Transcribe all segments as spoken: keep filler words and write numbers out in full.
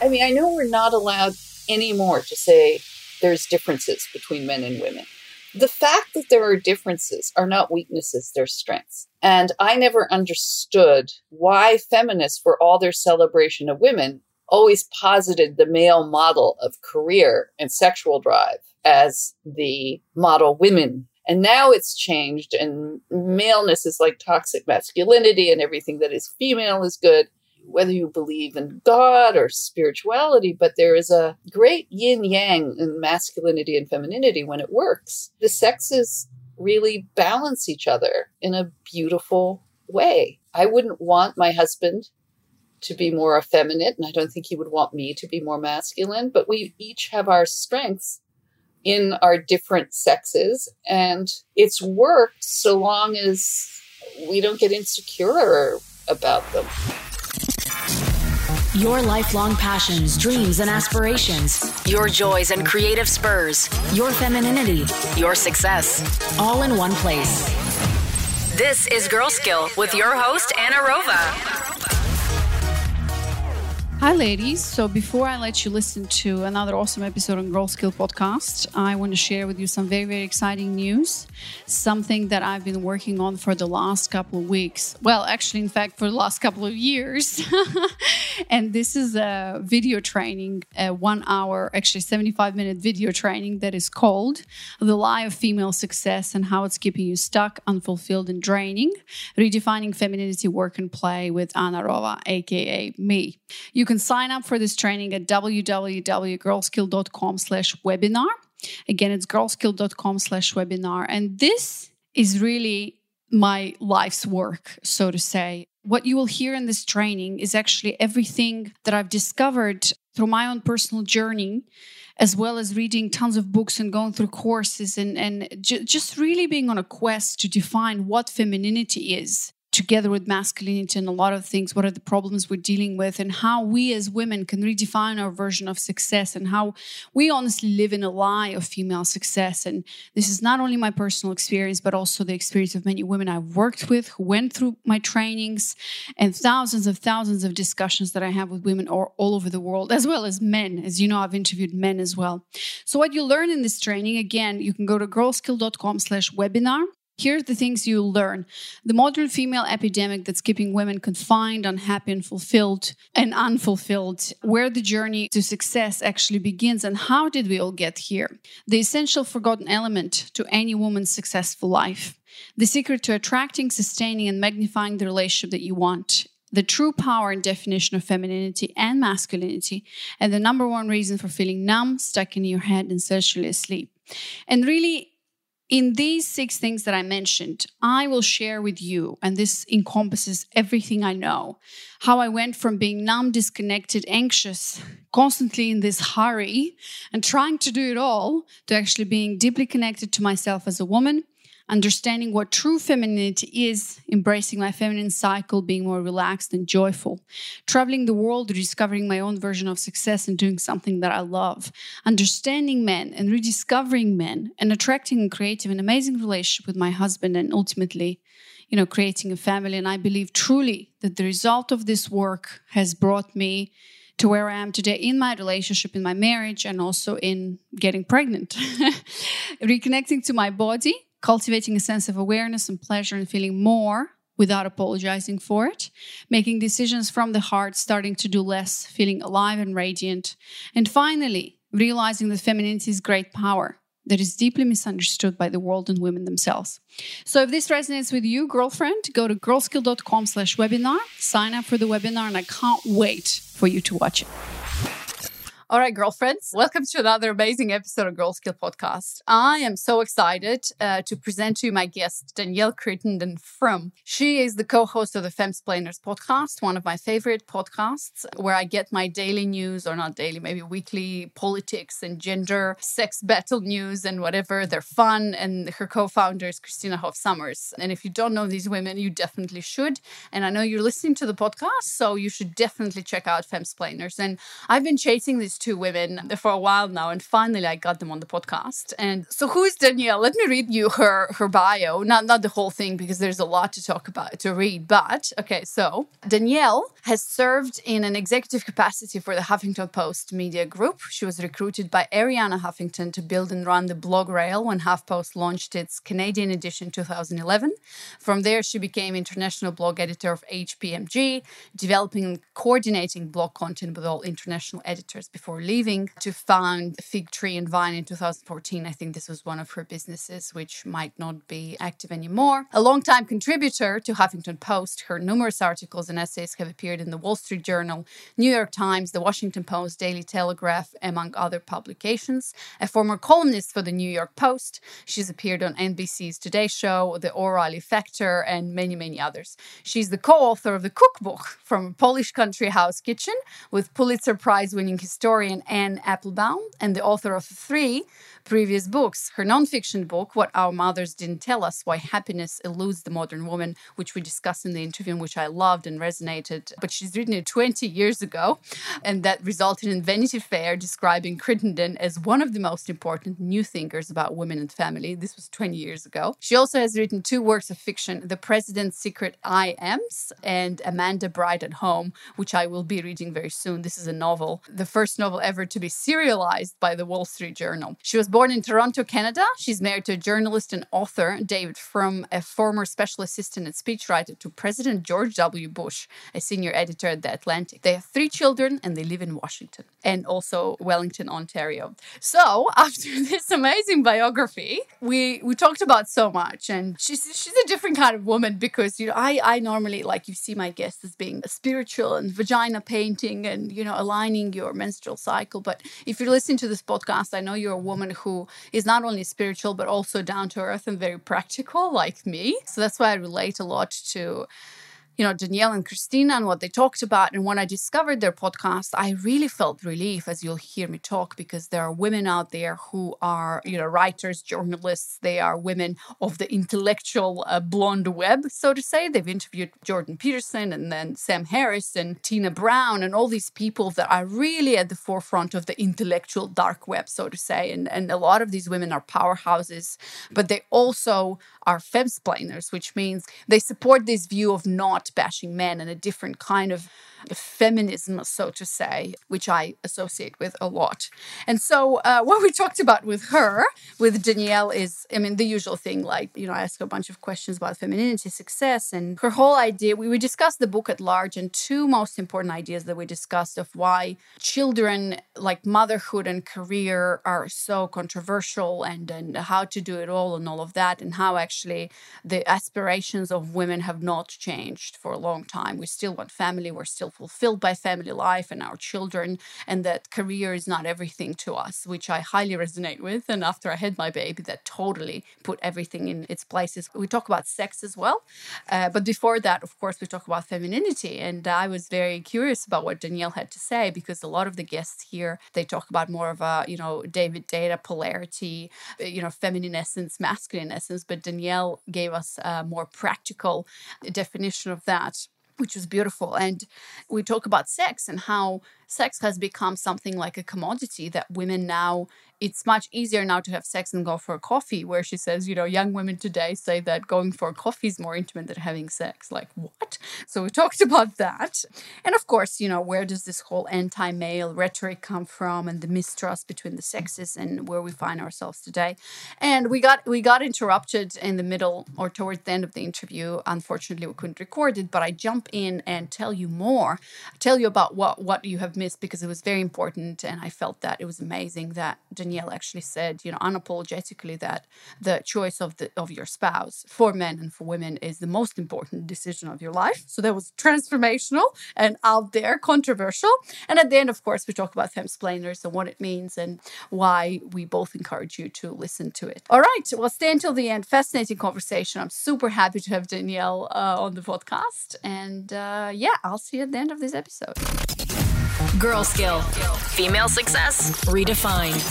I mean, I know we're not allowed anymore to say there's differences between men and women. The fact that there are differences are not weaknesses, they're strengths. And I never understood why feminists, for all their celebration of women, always posited the male model of career and sexual drive as the model women. And now it's changed, and maleness is like toxic masculinity, and everything that is female is good, whether you believe in God or spirituality, but there is a great yin-yang in masculinity and femininity when it works. The sexes really balance each other in a beautiful way. I wouldn't want my husband to be more effeminate, and I don't think he would want me to be more masculine, but we each have our strengths in our different sexes, and it's worked so long as we don't get insecure about them. Your lifelong passions, dreams, and aspirations. Your joys and creative spurs. Your femininity. Your success. All in one place. This is Girl Skill with your host, Anna Rova. Hi, ladies. So before I let you listen to another awesome episode on Girl Skill Podcast, I want to share with you some very, very exciting news. Something that I've been working on for the last couple of weeks. Well, actually, in fact, for the last couple of years. And this is a video training, a one hour, actually seventy-five minute video training that is called The Lie of Female Success and How It's Keeping You Stuck, Unfulfilled and Draining, Redefining Femininity, Work and Play with Anna Rova, aka me. You can sign up for this training at w w w dot girlskill dot com slash webinar. Again, it's girlskill dot com slash webinar. And this is really my life's work, so to say. What you will hear in this training is actually everything that I've discovered through my own personal journey, as well as reading tons of books and going through courses and, and ju- just really being on a quest to define what femininity is, together with masculinity and a lot of things. What are the problems we're dealing with, and how we as women can redefine our version of success, and how we honestly live in a lie of female success. And this is not only my personal experience, but also the experience of many women I've worked with who went through my trainings, and thousands of thousands of discussions that I have with women all over the world, as well as men. As you know, I've interviewed men as well. So what you learn in this training, again, you can go to girlskill dot com slash webinar. Here's the things you'll learn. The modern female epidemic that's keeping women confined, unhappy, and fulfilled and unfulfilled, where the journey to success actually begins, and how did we all get here? The essential forgotten element to any woman's successful life. The secret to attracting, sustaining, and magnifying the relationship that you want. The true power and definition of femininity and masculinity, and the number one reason for feeling numb, stuck in your head, and socially asleep. And really, in these six things that I mentioned, I will share with you, and this encompasses everything I know, how I went from being numb, disconnected, anxious, constantly in this hurry and trying to do it all, to actually being deeply connected to myself as a woman, understanding what true femininity is, embracing my feminine cycle, being more relaxed and joyful, traveling the world, rediscovering my own version of success and doing something that I love, understanding men and rediscovering men, and attracting and creating an amazing relationship with my husband, and ultimately, you know, creating a family. And I believe truly that the result of this work has brought me to where I am today in my relationship, in my marriage, and also in getting pregnant, reconnecting to my body, cultivating a sense of awareness and pleasure and feeling more without apologizing for it, making decisions from the heart, starting to do less, feeling alive and radiant, and finally realizing that femininity is great power that is deeply misunderstood by the world and women themselves. So if this resonates with you, girlfriend, go to girlskill dot com slash webinar, sign up for the webinar, and I can't wait for you to watch it. All right, girlfriends, welcome to another amazing episode of Girl Skill Podcast. I am so excited uh, to present to you my guest, Danielle Crittenden-Frum. She is the co-host of the Femsplainers podcast, one of my favorite podcasts, where I get my daily news, or not daily, maybe weekly, politics and gender, sex battle news and whatever. They're fun. And her co-founder is Christina Hoff Sommers. And if you don't know these women, you definitely should. And I know you're listening to the podcast, so you should definitely check out Femsplainers. And I've been chasing this two women for a while now, and finally I got them on the podcast. And so who is Danielle? Let me read you her her bio, not, not the whole thing, because there's a lot to talk about, to read. But, okay, so Danielle has served in an executive capacity for the Huffington Post media group. She was recruited by Ariana Huffington to build and run the blog rail when HuffPost launched its Canadian edition in two thousand eleven. From there, she became international blog editor of H P M G, developing and coordinating blog content with all international editors before leaving to found Fig Tree and Vine in two thousand fourteen. I think this was one of her businesses, which might not be active anymore. A longtime contributor to Huffington Post, her numerous articles and essays have appeared in The Wall Street Journal, New York Times, The Washington Post, Daily Telegraph, among other publications. A former columnist for The New York Post, she's appeared on N B C's Today Show, The O'Reilly Factor, and many, many others. She's the co-author of the cookbook From a Polish Country House Kitchen with Pulitzer Prize-winning historian Anne Applebaum, and the author of three previous books. Her nonfiction book, What Our Mothers Didn't Tell Us: Why Happiness Eludes the Modern Woman, which we discussed in the interview, which I loved and resonated, but she's written it twenty years ago, and that resulted in Vanity Fair describing Crittenden as one of the most important new thinkers about women and family. This was twenty years ago. She also has written two works of fiction, The President's Secret I Ms and Amanda Bright at Home, which I will be reading very soon. This is a novel, the first novel ever to be serialized by the Wall Street Journal. She was born in Toronto, Canada. She's married to a journalist and author, David Frum, a former special assistant and speechwriter to President George W. Bush, a senior editor at The Atlantic. They have three children and they live in Washington and also Wellington, Ontario. So after this amazing biography, we, we talked about so much, and she's, she's a different kind of woman because, you know, I, I normally, like, you see my guests as being spiritual and vagina painting and, you know, aligning your menstrual cycle. But if you listen to this podcast, I know you're a woman who is not only spiritual, but also down to earth and very practical like me. So that's why I relate a lot to, you know, Danielle and Christina and what they talked about. And when I discovered their podcast, I really felt relief, as you'll hear me talk, because there are women out there who are, you know, writers, journalists. They are women of the intellectual uh, blonde web, so to say. They've interviewed Jordan Peterson and then Sam Harris and Tina Brown and all these people that are really at the forefront of the intellectual dark web, so to say. And, and a lot of these women are powerhouses, but they also are femsplainers, which means they support this view of not bashing men and a different kind of feminism, so to say, which I associate with a lot. And so uh, what we talked about with her, with Danielle, is, I mean, the usual thing, like, you know, I ask her a bunch of questions about femininity, success, and her whole idea. We, we discussed the book at large and two most important ideas that we discussed of why children, like motherhood and career, are so controversial, and, and how to do it all and all of that, and how actually the aspirations of women have not changed for a long time. We still want family, we're still fulfilled by family life and our children, and that career is not everything to us, which I highly resonate with. And after I had my baby, that totally put everything in its places. We talk about sex as well. Uh, but before that, of course, we talk about femininity. And I was very curious about what Danielle had to say, because a lot of the guests here, they talk about more of a, you know, David Data polarity, you know, feminine essence, masculine essence. But Danielle gave us a more practical definition of that, which was beautiful. And we talk about sex and how sex has become something like a commodity that women now, it's much easier now to have sex and go for a coffee, where she says, you know, young women today say that going for a coffee is more intimate than having sex. Like, what? So we talked about that. And of course, you know, where does this whole anti-male rhetoric come from, and the mistrust between the sexes, and where we find ourselves today. And we got we got interrupted in the middle or towards the end of the interview. Unfortunately, we couldn't record it, but I jump in and tell you more, tell you about what, what you have missed, because it was very important. And I felt that it was amazing that Danielle actually said, you know, unapologetically, that the choice of the of your spouse for men and for women is the most important decision of your life. So that was transformational and out there, controversial. And at the end, of course, we talk about femsplainers and what it means and why we both encourage you to listen to it. All right, well, stay until the end. Fascinating conversation. I'm super happy to have Danielle uh, on the podcast. And uh, yeah, I'll see you at the end of this episode. Girl skill. Female success redefined.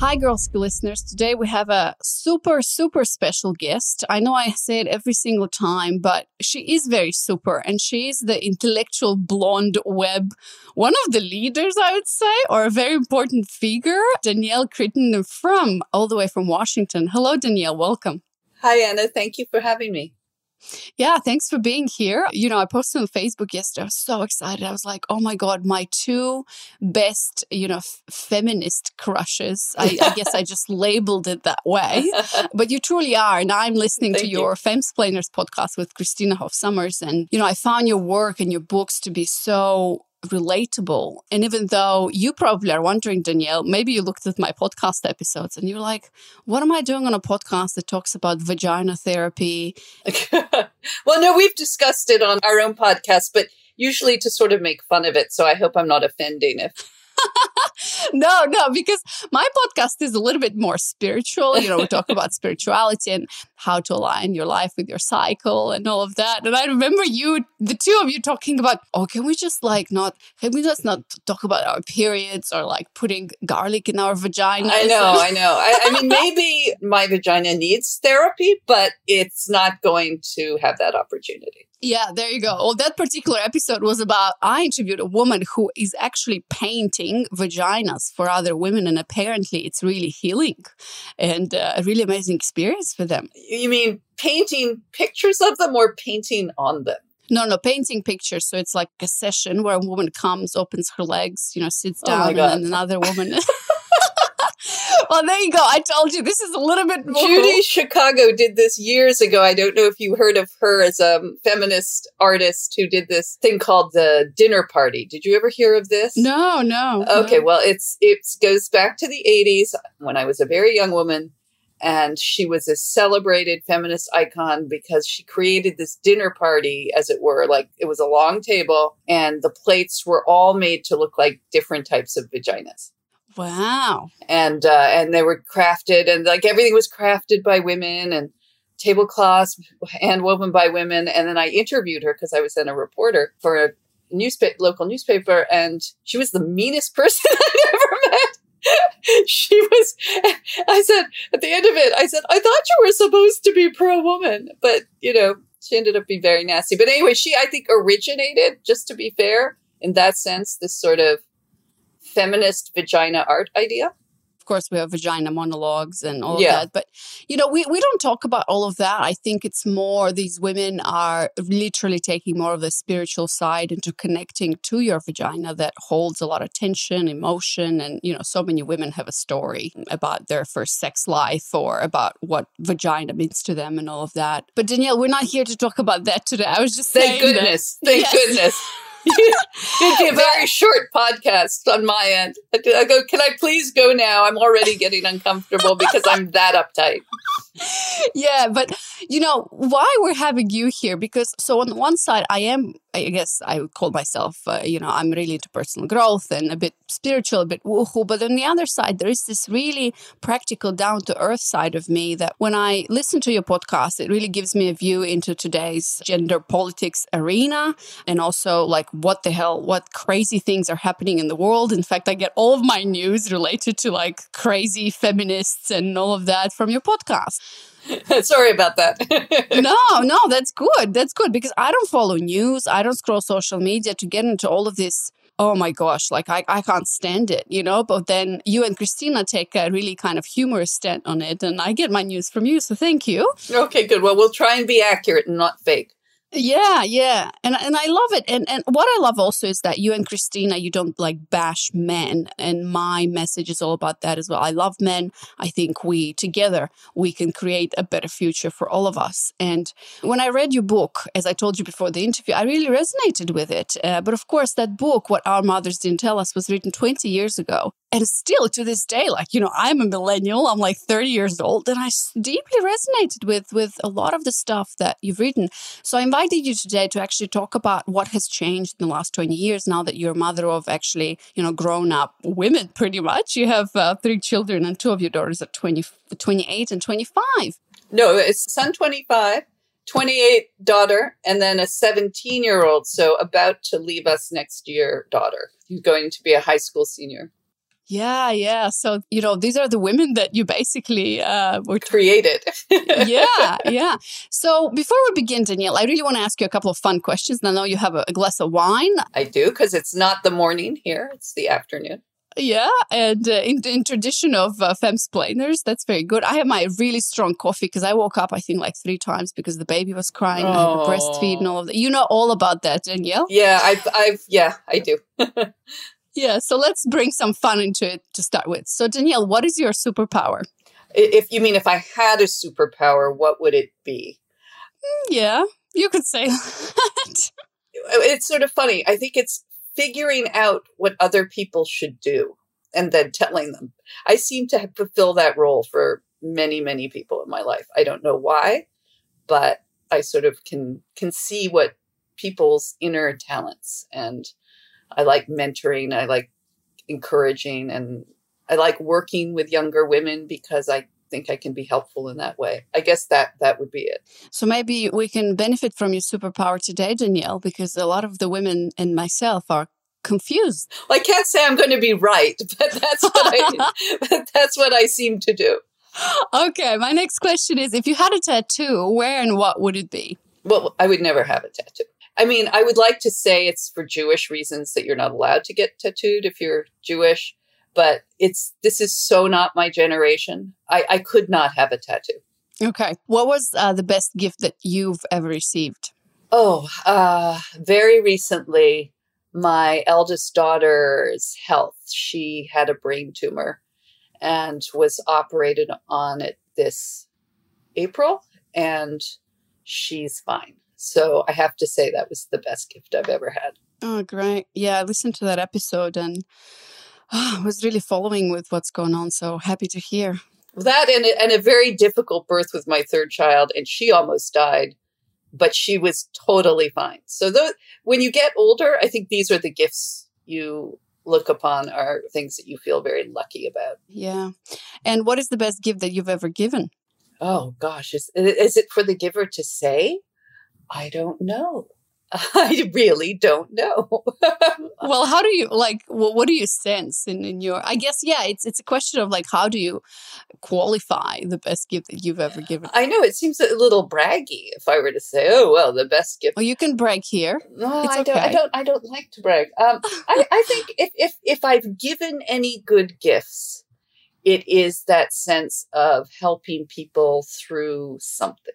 Hi, Girl Skill listeners. Today we have a super, super special guest. I know I say it every single time, but she is very super, and she is the intellectual blonde web, one of the leaders, I would say, or a very important figure, Danielle Crittenden-Frum, all the way from Washington. Hello, Danielle. Welcome. Hi, Anna. Thank you for having me. Yeah, thanks for being here. You know, I posted on Facebook yesterday. I was so excited. I was like, oh my God, my two best, you know, f- feminist crushes. I, I guess I just labeled it that way. But you truly are. And I'm listening Thank to your you. Femsplainers podcast with Christina Hoff Sommers. And, you know, I found your work and your books to be so relatable. And even though you probably are wondering, Danielle, maybe you looked at my podcast episodes and you're like, what am I doing on a podcast that talks about vagina therapy? Well, no, we've discussed it on our own podcast, but usually to sort of make fun of it. So I hope I'm not offending if... No, no, because my podcast is a little bit more spiritual. You know, we talk about spirituality and how to align your life with your cycle and all of that. And I remember you, the two of you talking about, oh, can we just like not, can we just not talk about our periods or like putting garlic in our vagina? I know, I know. I, I mean, maybe my vagina needs therapy, but it's not going to have that opportunity. Yeah, there you go. Well, that particular episode was about, I interviewed a woman who is actually painting vaginas for other women, and apparently it's really healing and uh, a really amazing experience for them. You mean painting pictures of them or painting on them? No, no, painting pictures. So it's like a session where a woman comes, opens her legs, you know, sits down, oh my God, and then another woman... Well, there you go. I told you this is a little bit more. Judy Chicago did this years ago. I don't know if you heard of her as a feminist artist who did this thing called the dinner party. Did you ever hear of this? No, no. Okay, no. Well, it's it goes back to the eighties when I was a very young woman, and she was a celebrated feminist icon because she created this dinner party, as it were. Like, it was a long table, and the plates were all made to look like different types of vaginas. Wow. And uh, and they were crafted, and like everything was crafted by women, and tablecloths hand woven by women. And then I interviewed her because I was then a reporter for a newspaper, local newspaper. And she was the meanest person I'd ever met. She was, I said, at the end of it, I said, I thought you were supposed to be pro-woman, but you know, she ended up being very nasty. But anyway, she, I think, originated, just to be fair, in that sense, this sort of feminist vagina art idea. Of course, we have vagina monologues and all yeah. of that. But, you know, we, we don't talk about all of that. I think it's more these women are literally taking more of the spiritual side into connecting to your vagina that holds a lot of tension, emotion. And, you know, so many women have a story about their first sex life or about what vagina means to them and all of that. But, Danielle, we're not here to talk about that today. I was just thank saying goodness. That, thank yes. goodness. It'd be a very short podcast on my end. I go, can I please go now? I'm already getting uncomfortable because I'm that uptight. Yeah, but you know why we're having you here? Because so on one side, I am, I guess I would call myself, uh, you know, I'm really into personal growth and a bit spiritual, a bit woohoo. But on the other side, there is this really practical, down to earth side of me that when I listen to your podcast, it really gives me a view into today's gender politics arena, and also like what the hell, what crazy things are happening in the world. In fact, I get all of my news related to like crazy feminists and all of that from your podcast. Sorry about that. no, no, that's good. That's good because I don't follow news. I don't scroll social media to get into all of this. Oh my gosh, like I, I can't stand it, you know, but then you and Christina take a really kind of humorous stand on it, and I get my news from you. So thank you. Okay, good. Well, we'll try and be accurate and not fake. Yeah, yeah. And and I love it. And and what I love also is that you and Christina, you don't like bash men. And my message is all about that as well. I love men. I think we together, we can create a better future for all of us. And when I read your book, as I told you before the interview, I really resonated with it. Uh, but of course, that book, What Our Mothers Didn't Tell Us, was written twenty years ago. And still to this day, like, you know, I'm a millennial, I'm like thirty years old, and I deeply resonated with with a lot of the stuff that you've written. So I invited you today to actually talk about what has changed in the last twenty years now that you're a mother of actually, you know, grown-up women pretty much. You have uh, three children, and two of your daughters are twenty, twenty-eight and twenty-five. No, it's son twenty-five, twenty-eight daughter, and then a seventeen-year-old, so about to leave us next year daughter, who's going to be a high school senior. Yeah, yeah. So, you know, these are the women that you basically uh, were created. yeah, yeah. So before we begin, Danielle, I really want to ask you a couple of fun questions. I know you have a glass of wine. I do, because it's not the morning here. It's the afternoon. Yeah. And uh, in, in tradition of uh, Femsplainers, that's very good. I have my really strong coffee because I woke up, I think, like three times because the baby was crying. Oh. I had to breastfeed and all of that. You know all about that, Danielle? Yeah, I've, I've, yeah, I do. Yeah, so let's bring some fun into it to start with. So, Danielle, what is your superpower? If you mean if I had a superpower, what would it be? Yeah, you could say that. It's sort of funny. I think it's figuring out what other people should do and then telling them. I seem to fulfill that role for many, many people in my life. I don't know why, but I sort of can can see what people's inner talents and I like mentoring, I like encouraging, and I like working with younger women because I think I can be helpful in that way. I guess that that would be it. So maybe we can benefit from your superpower today, Danielle, because a lot of the women and myself are confused. Well, I can't say I'm going to be right, but that's what I, but that's what I seem to do. Okay, my next question is, if you had a tattoo, where and what would it be? Well, I would never have a tattoo. I mean, I would like to say it's for Jewish reasons that you're not allowed to get tattooed if you're Jewish, but it's this is so not my generation. I, I could not have a tattoo. Okay. What was uh, the best gift that you've ever received? Oh, uh, very recently, my eldest daughter's health. She had a brain tumor and was operated on it this April, and she's fine. So I have to say that was the best gift I've ever had. Oh, great. Yeah, I listened to that episode and oh, I was really following with what's going on. So happy to hear. That and a, and a very difficult birth with my third child. And she almost died, but she was totally fine. So th- when you get older, I think these are the gifts you look upon are things that you feel very lucky about. Yeah. And what is the best gift that you've ever given? Oh, gosh. Is, is it for the giver to say? I don't know. I really don't know. Well, how do you like, what do you sense in, in your, I guess, yeah, it's it's a question of like, how do you qualify the best gift that you've ever given? I know it seems a little braggy if I were to say, oh, well, the best gift. Well, you can brag here. No, it's I okay. don't, I don't, I don't like to brag. Um, I, I think if, if, if I've given any good gifts, it is that sense of helping people through something.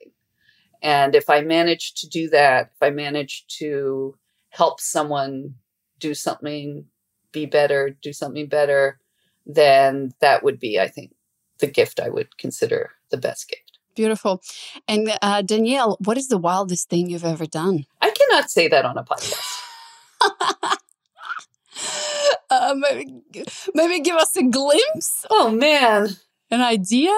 And if I manage to do that, if I manage to help someone do something, be better, do something better, then that would be, I think, the gift I would consider the best gift. Beautiful. And uh, Danielle, what is the wildest thing you've ever done? I cannot say that on a podcast. uh, maybe, maybe give us a glimpse. Oh, man. An idea?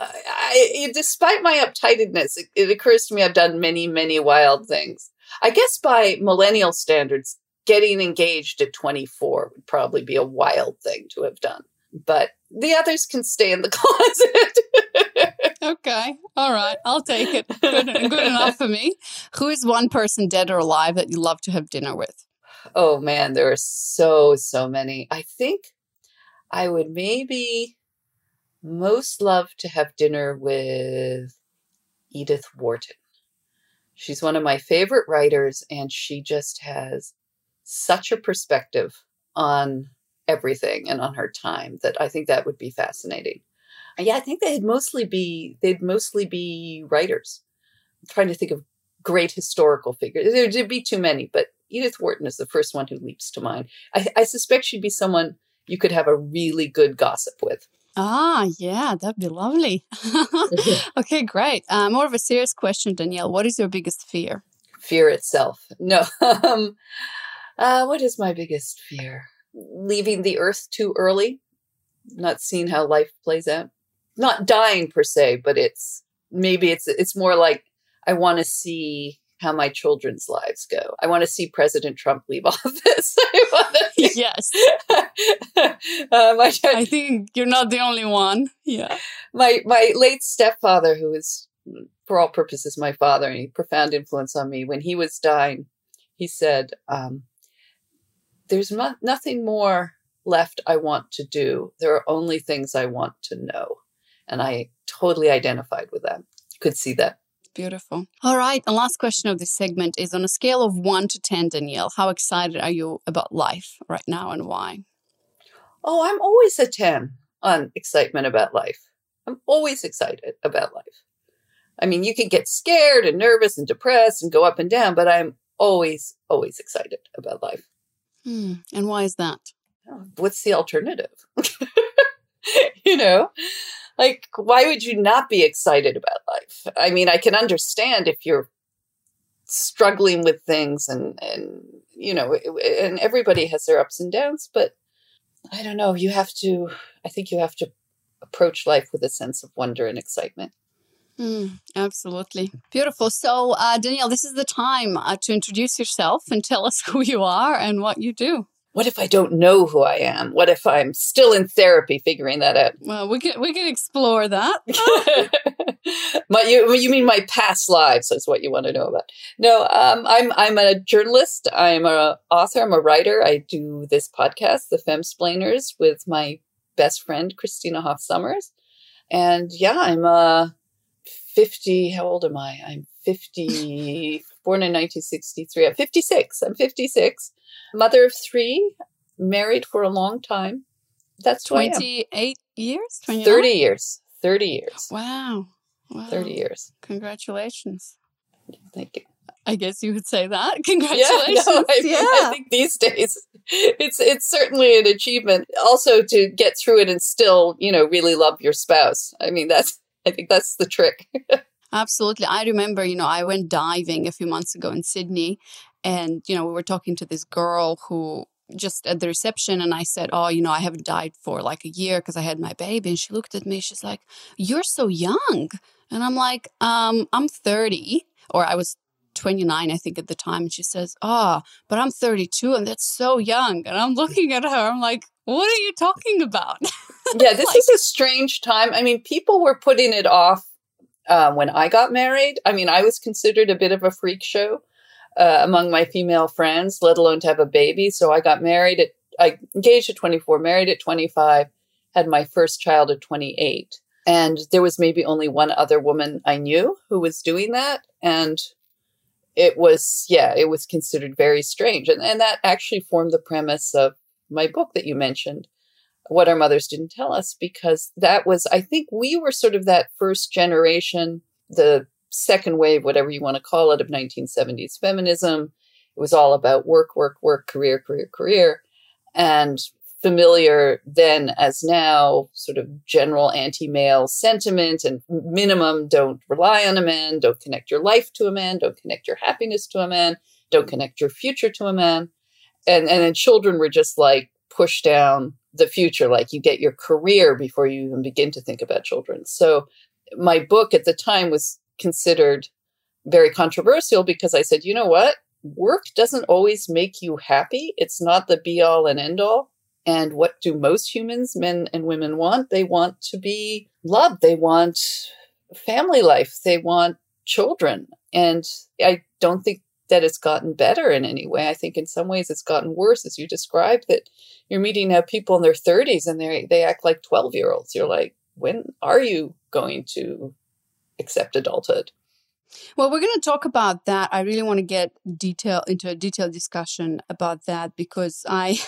I, despite my uptightedness, it, it occurs to me I've done many, many wild things. I guess by millennial standards, getting engaged at twenty-four would probably be a wild thing to have done. But the others can stay in the closet. Okay. All right. I'll take it. Good, good enough for me. Who is one person, dead or alive, that you love to have dinner with? Oh, man, there are so, so many. I think I would maybe most love to have dinner with Edith Wharton. She's one of my favorite writers, and she just has such a perspective on everything and on her time that I think that would be fascinating. And yeah, I think they'd mostly be they'd mostly be writers. I'm trying to think of great historical figures. There'd be too many, but Edith Wharton is the first one who leaps to mind. I, I suspect she'd be someone you could have a really good gossip with. Ah, yeah, that'd be lovely. Okay, great. Uh, more of a serious question, Danielle. What is your biggest fear? Fear itself. No. um, uh, what is my biggest fear? Leaving the earth too early, not seeing how life plays out. Not dying per se, but it's maybe it's it's more like I want to see how my children's lives go. I want to see President Trump leave office. I want to see- yes. um, I, I think you're not the only one. Yeah. My my late stepfather, who is for all purposes my father, and he had a profound influence on me. When he was dying, he said, um, "There's mo- nothing more left I want to do. There are only things I want to know. And I totally identified with that. Could see that. Beautiful. All right. And last question of this segment is, on a scale of one to ten, Danielle, how excited are you about life right now and why? Oh, I'm always a ten on excitement about life. I'm always excited about life. I mean, you can get scared and nervous and depressed and go up and down, but I'm always, always excited about life. Hmm. And why is that? What's the alternative? You know, like, why would you not be excited about life? I mean, I can understand if you're struggling with things and, and, you know, and everybody has their ups and downs, but I don't know. You have to, I think you have to approach life with a sense of wonder and excitement. Mm, absolutely. Beautiful. So, uh, Danielle, this is the time uh, to introduce yourself and tell us who you are and what you do. What if I don't know who I am? What if I'm still in therapy figuring that out? Well, we can we can explore that. my, you, you mean my past lives is what you want to know about. No, um, I'm I'm a journalist. I'm an author. I'm a writer. I do this podcast, The Femsplainers, with my best friend, Christina Hoff Sommers. And yeah, I'm a fifty, how old am I? I'm fifty, born in nineteen sixty-three. I'm fifty-six. I'm fifty-six. Mother of three, married for a long time. That's twenty-eight years? twenty-nine? thirty years. thirty years. Wow. Wow. thirty years. Congratulations. Thank you. I guess you would say that. Congratulations. Yeah, no, I, mean, yeah. I think these days it's it's certainly an achievement. Also to get through it and still, you know, really love your spouse. I mean, that's I think that's the trick. Absolutely. I remember, you know, I went diving a few months ago in Sydney and, you know, we were talking to this girl who just at the reception and I said, oh, you know, I haven't dived for like a year because I had my baby. And she looked at me. She's like, you're so young. And I'm like, um, I'm thirty or I was twenty-nine, I think at the time. And she says, oh, but I'm thirty-two and that's so young. And I'm looking at her. I'm like, what are you talking about? Yeah, this like, is a strange time. I mean, people were putting it off uh, when I got married. I mean, I was considered a bit of a freak show uh, among my female friends, let alone to have a baby. So I got married at, I engaged at twenty-four, married at twenty-five, had my first child at twenty-eight. And there was maybe only one other woman I knew who was doing that. And it was, yeah, it was considered very strange. And, and that actually formed the premise of my book that you mentioned, What Our Mothers Didn't Tell Us, because that was, I think we were sort of that first generation, the second wave, whatever you want to call it, of nineteen seventies feminism. It was all about work, work, work, career, career, career. And familiar then as now, sort of general anti-male sentiment and minimum, don't rely on a man, don't connect your life to a man, don't connect your happiness to a man, don't connect your future to a man. And, and then children were just like pushed down the future, like you get your career before you even begin to think about children. So my book at the time was considered very controversial because I said, you know what? Work doesn't always make you happy. It's not the be all and end all. And what do most humans, men and women, want? They want to be loved. They want family life. They want children. And I don't think that it's gotten better in any way. I think in some ways it's gotten worse, as you described, that you're meeting now people in their thirties and they they act like twelve-year-olds. You're like, when are you going to accept adulthood? Well, we're going to talk about that. I really want to get detail into a detailed discussion about that because I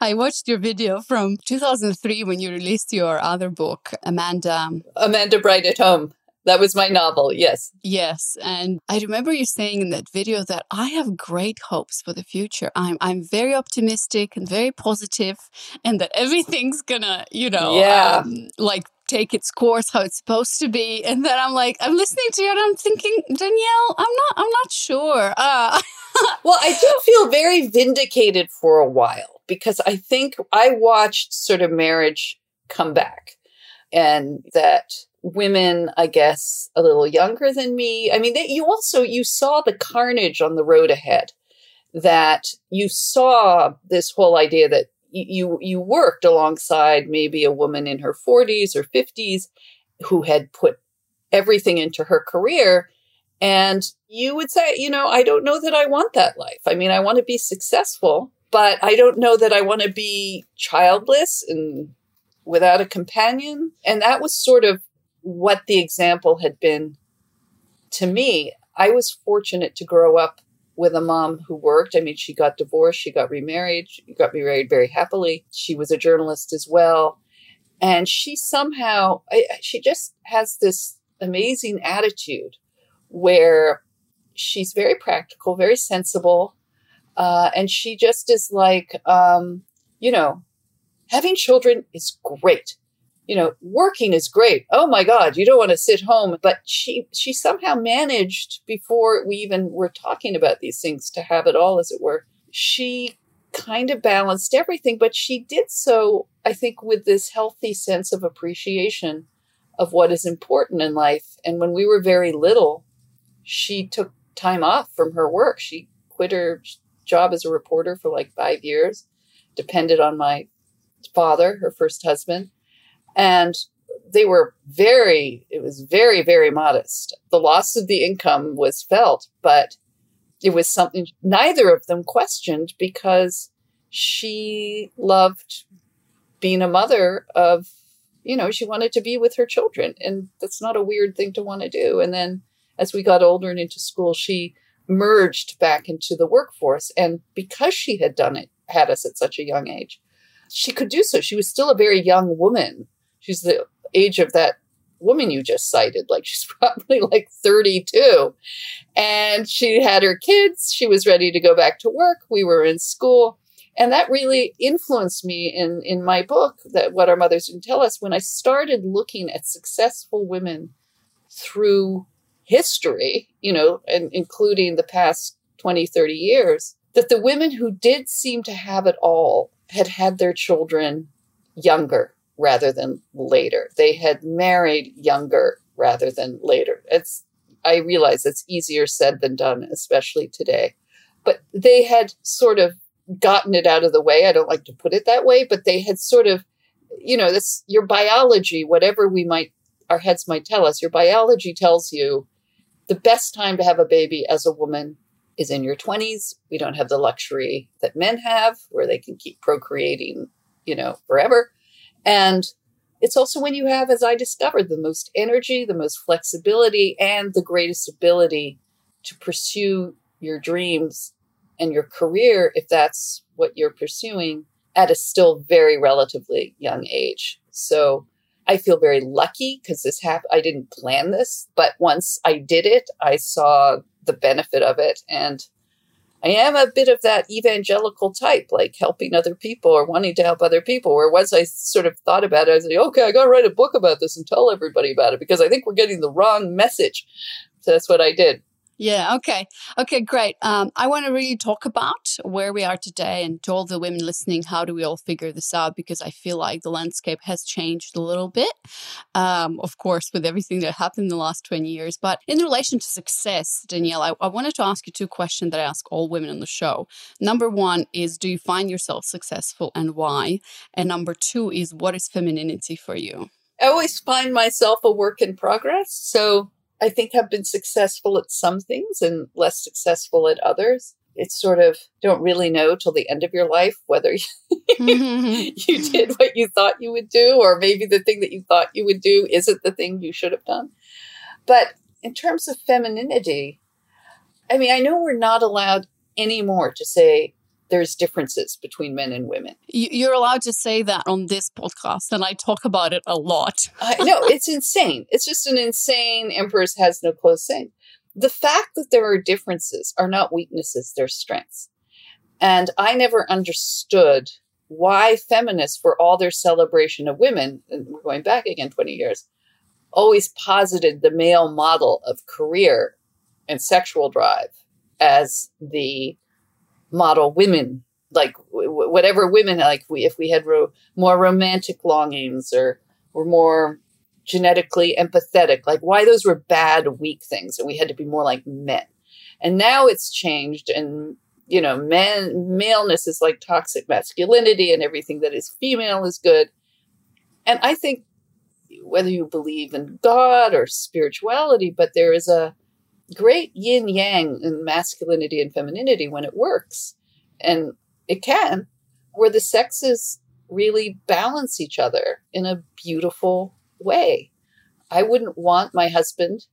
I watched your video from two thousand three when you released your other book, Amanda. Amanda Bright at Home. That was my novel, yes. Yes, and I remember you saying in that video that I have great hopes for the future. I'm I'm very optimistic and very positive and that everything's gonna, you know, yeah. um, like take its course how it's supposed to be. And then I'm like, I'm listening to you and I'm thinking, Danielle, I'm not, I'm not sure. Uh. Well, I did feel very vindicated for a while because I think I watched sort of marriage come back and that women, I guess, a little younger than me. I mean, they, you also, you saw the carnage on the road ahead, that you saw this whole idea that you, you worked alongside maybe a woman in her forties or fifties who had put everything into her career. And you would say, you know, I don't know that I want that life. I mean, I want to be successful, But I don't know that I want to be childless and without a companion. And that was sort of what the example had been to me. I was fortunate to grow up with a mom who worked. I mean, she got divorced, she got remarried, she got remarried very happily. She was a journalist as well. And she somehow, I, she just has this amazing attitude where she's very practical, very sensible. Uh, and she just is like, um, you know, having children is great. You know, working is great. Oh, my God, you don't want to sit home. But she she somehow managed, before we even were talking about these things, to have it all, as it were. She kind of balanced everything, but she did so, I think, with this healthy sense of appreciation of what is important in life. And when we were very little, she took time off from her work. She quit her job as a reporter for like five years, depended on my father, her first husband. And they were very, it was very, very modest. The loss of the income was felt, but it was something neither of them questioned, because she loved being a mother of, you know, she wanted to be with her children. And that's not a weird thing to want to do. And then as we got older and into school, she merged back into the workforce. And because she had done it, had us at such a young age, she could do so. She was still a very young woman. She's the age of that woman you just cited. Like, she's probably like thirty-two. And she had her kids. She was ready to go back to work. We were in school. And that really influenced me in, in my book, that What Our Mothers Didn't Tell Us, when I started looking at successful women through history, you know, and including the past twenty, thirty years, that the women who did seem to have it all had had their children younger rather than later. They had married younger rather than later. It's, I realize it's easier said than done, especially today. But they had sort of gotten it out of the way. I don't like to put it that way, but they had sort of, you know, this, your biology, whatever we might, our heads might tell us, your biology tells you the best time to have a baby as a woman is in your twenties. We don't have the luxury that men have, where they can keep procreating, you know, forever. And it's also when you have, as I discovered, the most energy, the most flexibility, and the greatest ability to pursue your dreams and your career, if that's what you're pursuing, at a still very relatively young age. So I feel very lucky because this happened. I didn't plan this, but once I did it, I saw the benefit of it. And I am a bit of that evangelical type, like helping other people or wanting to help other people, where once I sort of thought about it, I was like, okay, I got to write a book about this and tell everybody about it, because I think we're getting the wrong message. So that's what I did. Yeah. Okay. Okay, great. Um, I want to really talk about where we are today, and to all the women listening, how do we all figure this out? Because I feel like the landscape has changed a little bit, um, of course, with everything that happened in the last twenty years. But in relation to success, Danielle, I, I wanted to ask you two questions that I ask all women on the show. Number one is, do you find yourself successful, and why? And number two is, what is femininity for you? I always find myself a work in progress. So I think I've been successful at some things and less successful at others. It's sort of, don't really know till the end of your life whether you, you did what you thought you would do, or maybe the thing that you thought you would do isn't the thing you should have done. But in terms of femininity, I mean, I know we're not allowed anymore to say there's differences between men and women. You're allowed to say that on this podcast, and I talk about it a lot. uh, no, it's insane. It's just an insane Emperor's Has No Clothes saying. The fact that there are differences are not weaknesses, they're strengths. And I never understood why feminists, for all their celebration of women, and we're going back again twenty years, always posited the male model of career and sexual drive as the model women, like w- whatever women, like we, if we had ro- more romantic longings or were more genetically empathetic, like why those were bad, weak things. And we had to be more like men. And now it's changed. And, you know, men, maleness is like toxic masculinity, and everything that is female is good. And I think whether you believe in God or spirituality, but there is a great yin yang in masculinity and femininity when it works. And it can, where the sexes really balance each other in a beautiful way. I wouldn't want my husband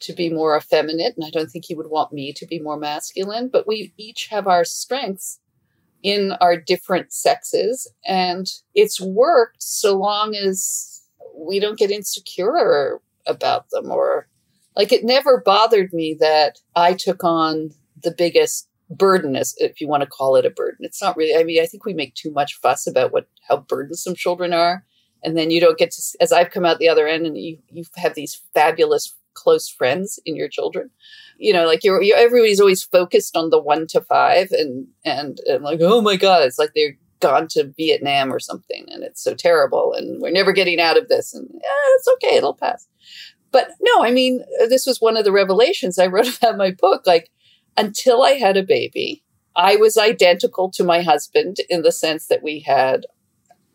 to be more effeminate, and I don't think he would want me to be more masculine, but we each have our strengths in our different sexes, and it's worked so long as we don't get insecure about them. Or like, it never bothered me that I took on the biggest burden, as if you want to call it a burden. It's not really, I mean, I think we make too much fuss about what how burdensome children are. And then you don't get to, as I've come out the other end, and you, you have these fabulous close friends in your children, you know, like you're, you're everybody's always focused on the one to five and, and, and like, oh my God, it's like they're gone to Vietnam or something. And it's so terrible. And we're never getting out of this. And eh, it's okay. It'll pass. But no, I mean, this was one of the revelations I wrote about in my book. Like, until I had a baby, I was identical to my husband in the sense that we had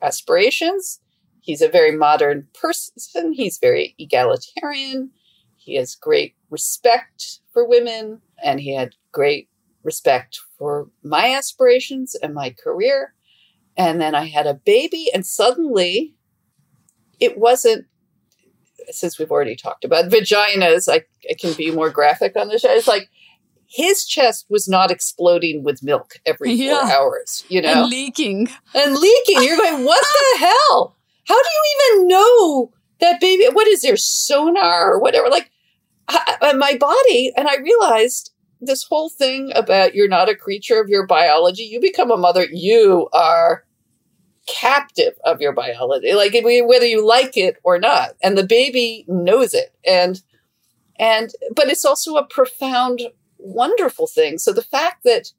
aspirations. He's a very modern person. He's very egalitarian. He has great respect for women, and he had great respect for my aspirations and my career. And then I had a baby, and suddenly it wasn't, since we've already talked about vaginas, I, I can be more graphic on this show. It's like, his chest was not exploding with milk every four yeah. hours, you know? And leaking. And leaking. You're going, what the hell? How do you even know that baby? What is their sonar or whatever? Like, I, my body, and I realized this whole thing about you're not a creature of your biology. You become a mother. You are captive of your biology, like whether you like it or not. And the baby knows it. And, and, but it's also a profound, wonderful thing. So the fact that,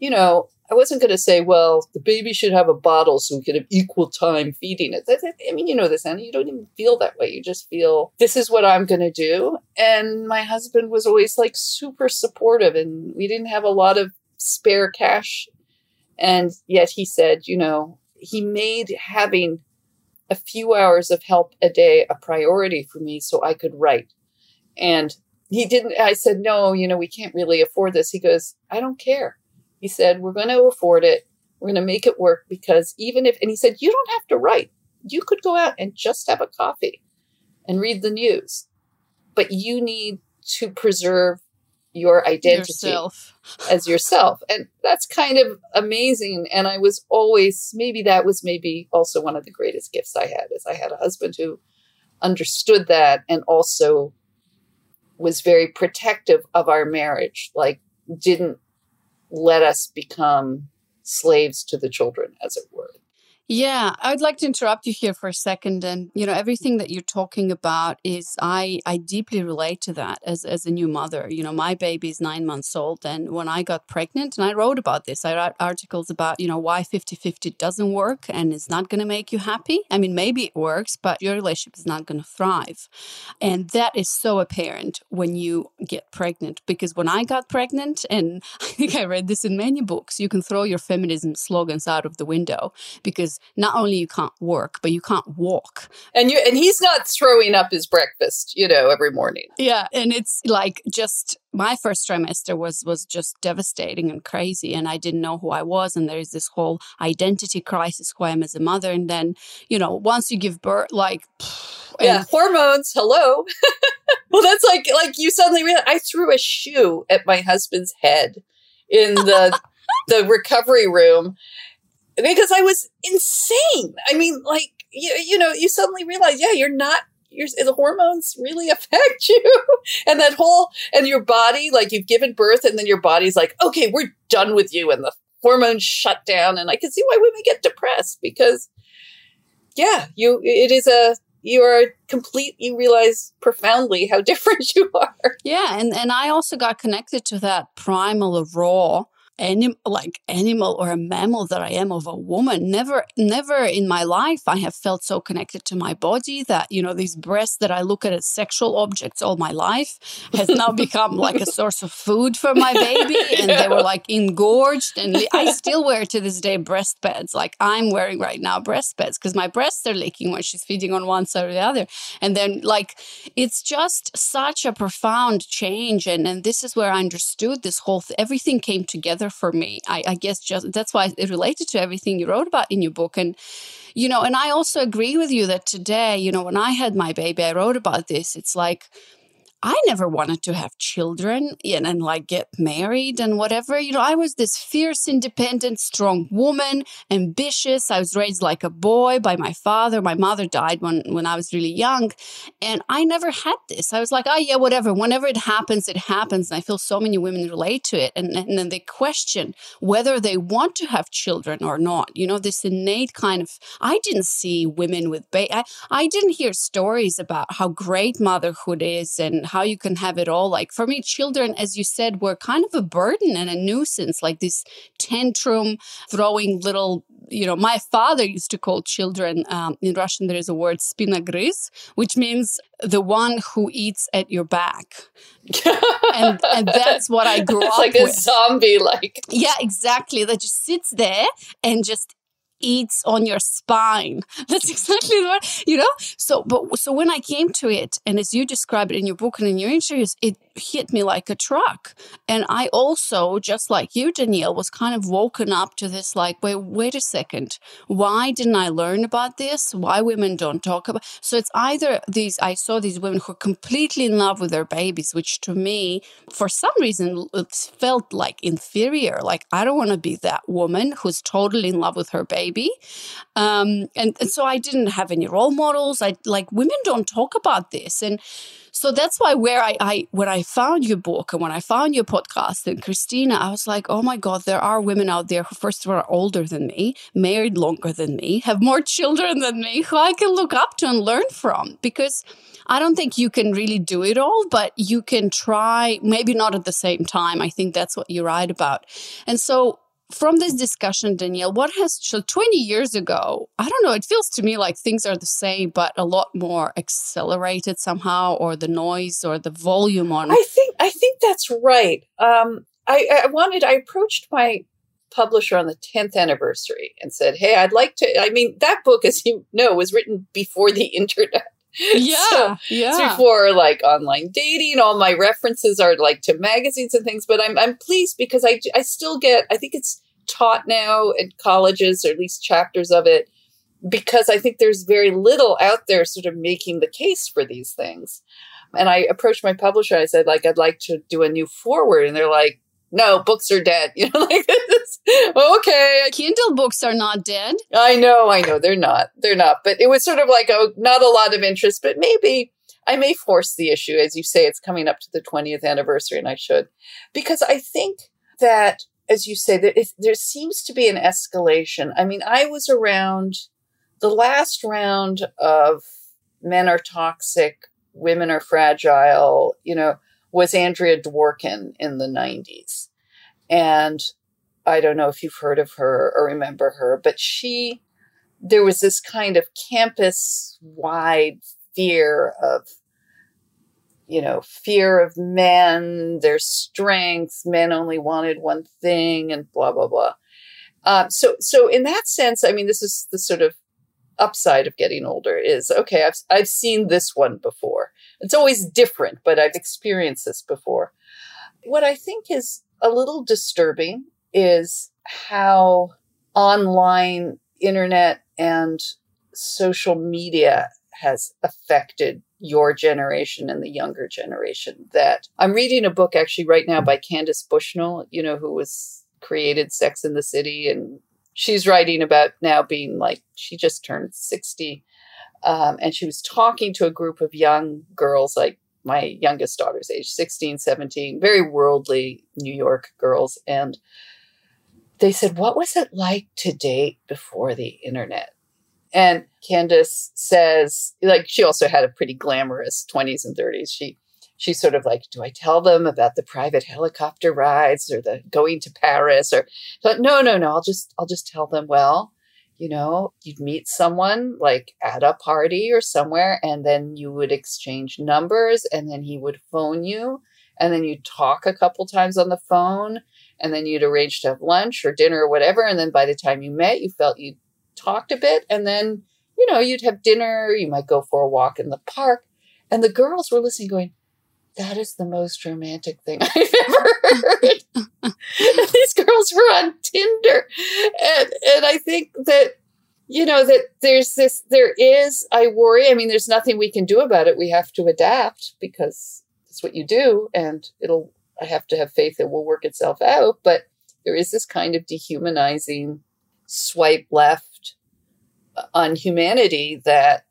you know, I wasn't going to say, well, the baby should have a bottle so we could have equal time feeding it. I mean, you know this, Anna. You don't even feel that way. You just feel, this is what I'm going to do. And my husband was always like super supportive, and we didn't have a lot of spare cash. And yet he said, you know, he made having a few hours of help a day a priority for me so I could write. And he didn't, I said, no, you know, we can't really afford this. He goes, I don't care. He said, we're going to afford it. We're going to make it work, because even if, and he said, you don't have to write. You could go out and just have a coffee and read the news, but you need to preserve your identity yourself. as yourself. And that's kind of amazing. And I was always, maybe that was maybe also one of the greatest gifts I had, is I had a husband who understood that and also was very protective of our marriage, like didn't let us become slaves to the children, as it were. Yeah, I would like to interrupt you here for a second. And, you know, everything that you're talking about is, I, I deeply relate to that as, as a new mother. You know, my baby is nine months old. And when I got pregnant, and I wrote about this, I wrote articles about, you know, why fifty-fifty doesn't work and it's not going to make you happy. I mean, maybe it works, but your relationship is not going to thrive. And that is so apparent when you get pregnant. Because when I got pregnant, and I think I read this in many books, you can throw your feminism slogans out of the window, because not only you can't work, but you can't walk. And you and he's not throwing up his breakfast, you know, every morning. Yeah. And it's like, just my first trimester was was just devastating and crazy. And I didn't know who I was. And there is this whole identity crisis, who I am as a mother. And then, you know, once you give birth, like, yeah, hormones. Hello. Well, that's like, like you suddenly realize, I threw a shoe at my husband's head in the the recovery room, because I was insane. I mean, like, you, you know, you suddenly realize, yeah, you're not, you're, the hormones really affect you. And that whole, and your body, like you've given birth and then your body's like, okay, we're done with you. And the hormones shut down. And I can see why women get depressed, because, yeah, you, it is a, you are complete, you realize profoundly how different you are. Yeah. And, and I also got connected to that primal raw Anim- like animal or a mammal that I am of a woman. Never, never in my life I have felt so connected to my body that, you know, these breasts that I look at as sexual objects all my life has now become like a source of food for my baby. And yeah. They were like engorged. And I still wear to this day breast pads. Like I'm wearing right now breast pads because my breasts are leaking when she's feeding on one side or the other. And then like, it's just such a profound change. And, and this is where I understood this whole, th- everything came together trigger for me. I, I guess just that's why it related to everything you wrote about in your book. And, you know, and I also agree with you that today, you know, when I had my baby, I wrote about this. It's like, I never wanted to have children and, and like get married and whatever. You know, I was this fierce, independent, strong woman, ambitious. I was raised like a boy by my father. My mother died when, when I was really young. And I never had this. I was like, oh, yeah, whatever. Whenever it happens, it happens. And I feel so many women relate to it. And, and then they question whether they want to have children or not. You know, this innate kind of, I didn't see women with babies. I, I didn't hear stories about how great motherhood is and how you can have it all. Like for me, children, as you said, were kind of a burden and a nuisance, like this tantrum throwing little, you know, my father used to call children, um, in Russian, there is a word, spinagriz, which means the one who eats at your back. and, and that's what I grew it's up like with. Like a zombie, like. Yeah, exactly. That just sits there and just eats on your spine. That's exactly what, you know? So, but so when I came to it, and as you describe it in your book and in your interviews, it hit me like a truck. And I also, just like you, Danielle, was kind of woken up to this like, wait, wait a second. Why didn't I learn about this? Why women don't talk about? So it's either these, I saw these women who are completely in love with their babies, which to me, for some reason, it felt like inferior. Like, I don't want to be that woman who's totally in love with her baby. Um, and, and so I didn't have any role models. I like, women don't talk about this. And so that's why where I, I when I found your book and when I found your podcast and Christina, I was like, oh my God, there are women out there who first of all are older than me, married longer than me, have more children than me, who I can look up to and learn from. Because I don't think you can really do it all, but you can try, maybe not at the same time. I think that's what you write about. And so from this discussion, Danielle, what has, so twenty years ago, I don't know, it feels to me like things are the same, but a lot more accelerated somehow, or the noise or the volume on. I think, I think that's right. Um, I, I wanted, I approached my publisher on the tenth anniversary and said, hey, I'd like to, I mean, that book, as you know, was written before the internet. Yeah. so, yeah. It's before like online dating. All my references are like to magazines and things, but I'm, I'm pleased because I, I still get, I think it's taught now in colleges, or at least chapters of it, because I think there's very little out there sort of making the case for these things. And I approached my publisher. I said, like, I'd like to do a new foreword. And they're like, no, books are dead. You know, like this. Okay. Kindle books are not dead. I know, I know. They're not. They're not. But it was sort of like, oh, not a lot of interest, but maybe I may force the issue. As you say, it's coming up to the twentieth anniversary, and I should. Because I think that, as you say, that if there seems to be an escalation. I mean, I was around the last round of Men Are Toxic, Women Are Fragile, you know, was Andrea Dworkin in the nineties. And I don't know if you've heard of her or remember her, but she, there was this kind of campus-wide fear of, you know, fear of men, their strengths, men only wanted one thing, and blah, blah, blah. Um, so, so in that sense, I mean, this is the sort of upside of getting older is, okay, I've I've seen this one before. It's always different, but I've experienced this before. What I think is a little disturbing is how online internet and social media has affected your generation and the younger generation. That I'm reading a book actually right now by Candace Bushnell, you know, who was created Sex and the City, and she's writing about now being like, she just turned sixty. Um, and she was talking to a group of young girls, like my youngest daughter's age, sixteen, seventeen, very worldly New York girls. And they said, what was it like to date before the internet? And Candace says, like, she also had a pretty glamorous twenties and thirties. She She's sort of like, do I tell them about the private helicopter rides or the going to Paris? Or no, no, no, I'll just I'll just tell them, well, you know, you'd meet someone like at a party or somewhere, and then you would exchange numbers, and then he would phone you, and then you'd talk a couple times on the phone, and then you'd arrange to have lunch or dinner or whatever. And then by the time you met, you felt you talked a bit, and then, you know, you'd have dinner, you might go for a walk in the park. And the girls were listening going, that is the most romantic thing I've ever heard. These girls were on Tinder. And and I think that, you know, that there's this, there is, I worry, I mean, there's nothing we can do about it. We have to adapt because it's what you do. And it'll, I have to have faith it will work itself out. But there is this kind of dehumanizing swipe left on humanity that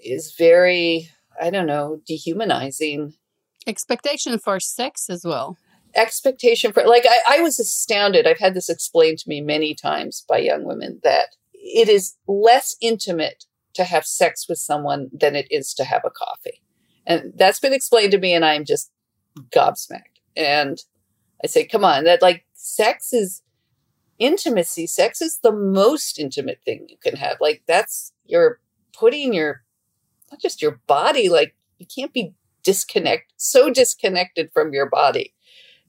is very, I don't know, dehumanizing. Expectation for sex as well. Expectation for, like, I, I was astounded. I've had this explained to me many times by young women that it is less intimate to have sex with someone than it is to have a coffee. And that's been explained to me, and I'm just gobsmacked. And I say, come on, that like sex is intimacy. Sex is the most intimate thing you can have. Like, that's, you're putting your, not just your body, like, you can't be disconnect, so disconnected from your body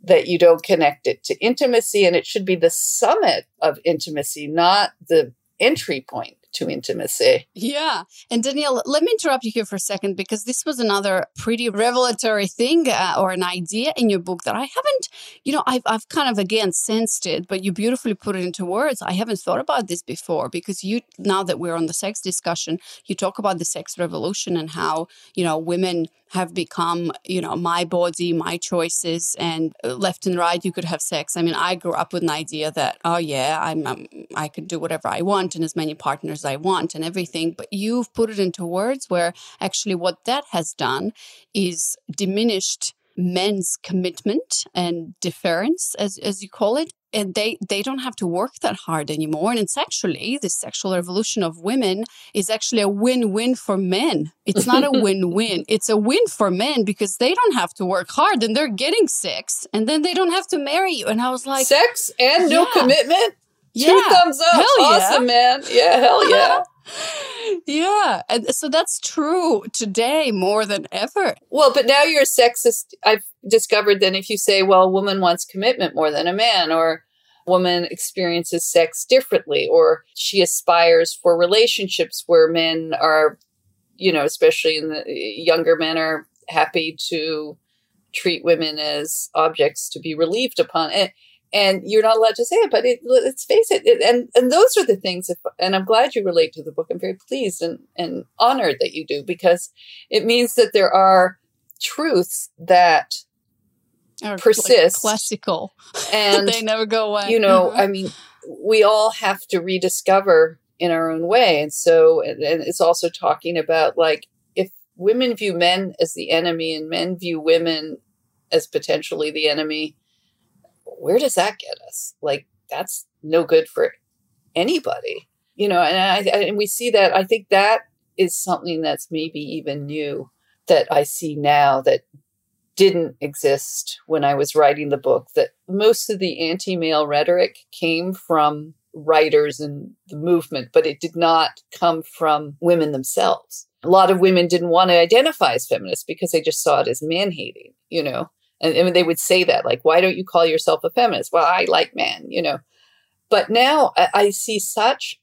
that you don't connect it to intimacy. And it should be the summit of intimacy, not the entry point to intimacy. Yeah. And Danielle, let me interrupt you here for a second, because this was another pretty revelatory thing uh, or an idea in your book that I haven't, you know, I've, I've kind of, again, sensed it, but you beautifully put it into words. I haven't thought about this before, because you, now that we're on the sex discussion, you talk about the sex revolution and how, you know, women have become, you know, my body, my choices, and left and right, you could have sex. I mean, I grew up with an idea that, oh yeah, I'm, I'm I could do whatever I want and as many partners I want and everything. But you've put it into words where actually what that has done is diminished men's commitment and deference, as as you call it. And they, they don't have to work that hard anymore. And it's actually, this sexual revolution of women is actually a win-win for men. It's not a win-win. It's a win for men because they don't have to work hard and they're getting sex. And then they don't have to marry you. And I was like... Sex and no yeah. commitment? Yeah. Two thumbs up. Hell awesome, yeah. man. Yeah, hell yeah. Yeah. And so that's true today more than ever. Well, but now you're sexist. I've discovered that if you say, well, a woman wants commitment more than a man, or a woman experiences sex differently, or she aspires for relationships where men are, you know, especially in the younger men are happy to treat women as objects to be relieved upon. And, And you're not allowed to say it, but it, let's face it. it and, and those are the things, if, and I'm glad you relate to the book. I'm very pleased and, and honored that you do, because it means that there are truths that are persist. Like classical. And they never go away. You know, mm-hmm. I mean, we all have to rediscover in our own way. And so, and, and it's also talking about, like, if women view men as the enemy and men view women as potentially the enemy, where does that get us? Like, that's no good for anybody, you know, and I, I, and we see that. I think that is something that's maybe even new that I see now that didn't exist when I was writing the book, that most of the anti-male rhetoric came from writers and the movement, but it did not come from women themselves. A lot of women didn't want to identify as feminists because they just saw it as man-hating, you know. And, and they would say that, like, why don't you call yourself a feminist? Well, I like men, you know. But now I, I see such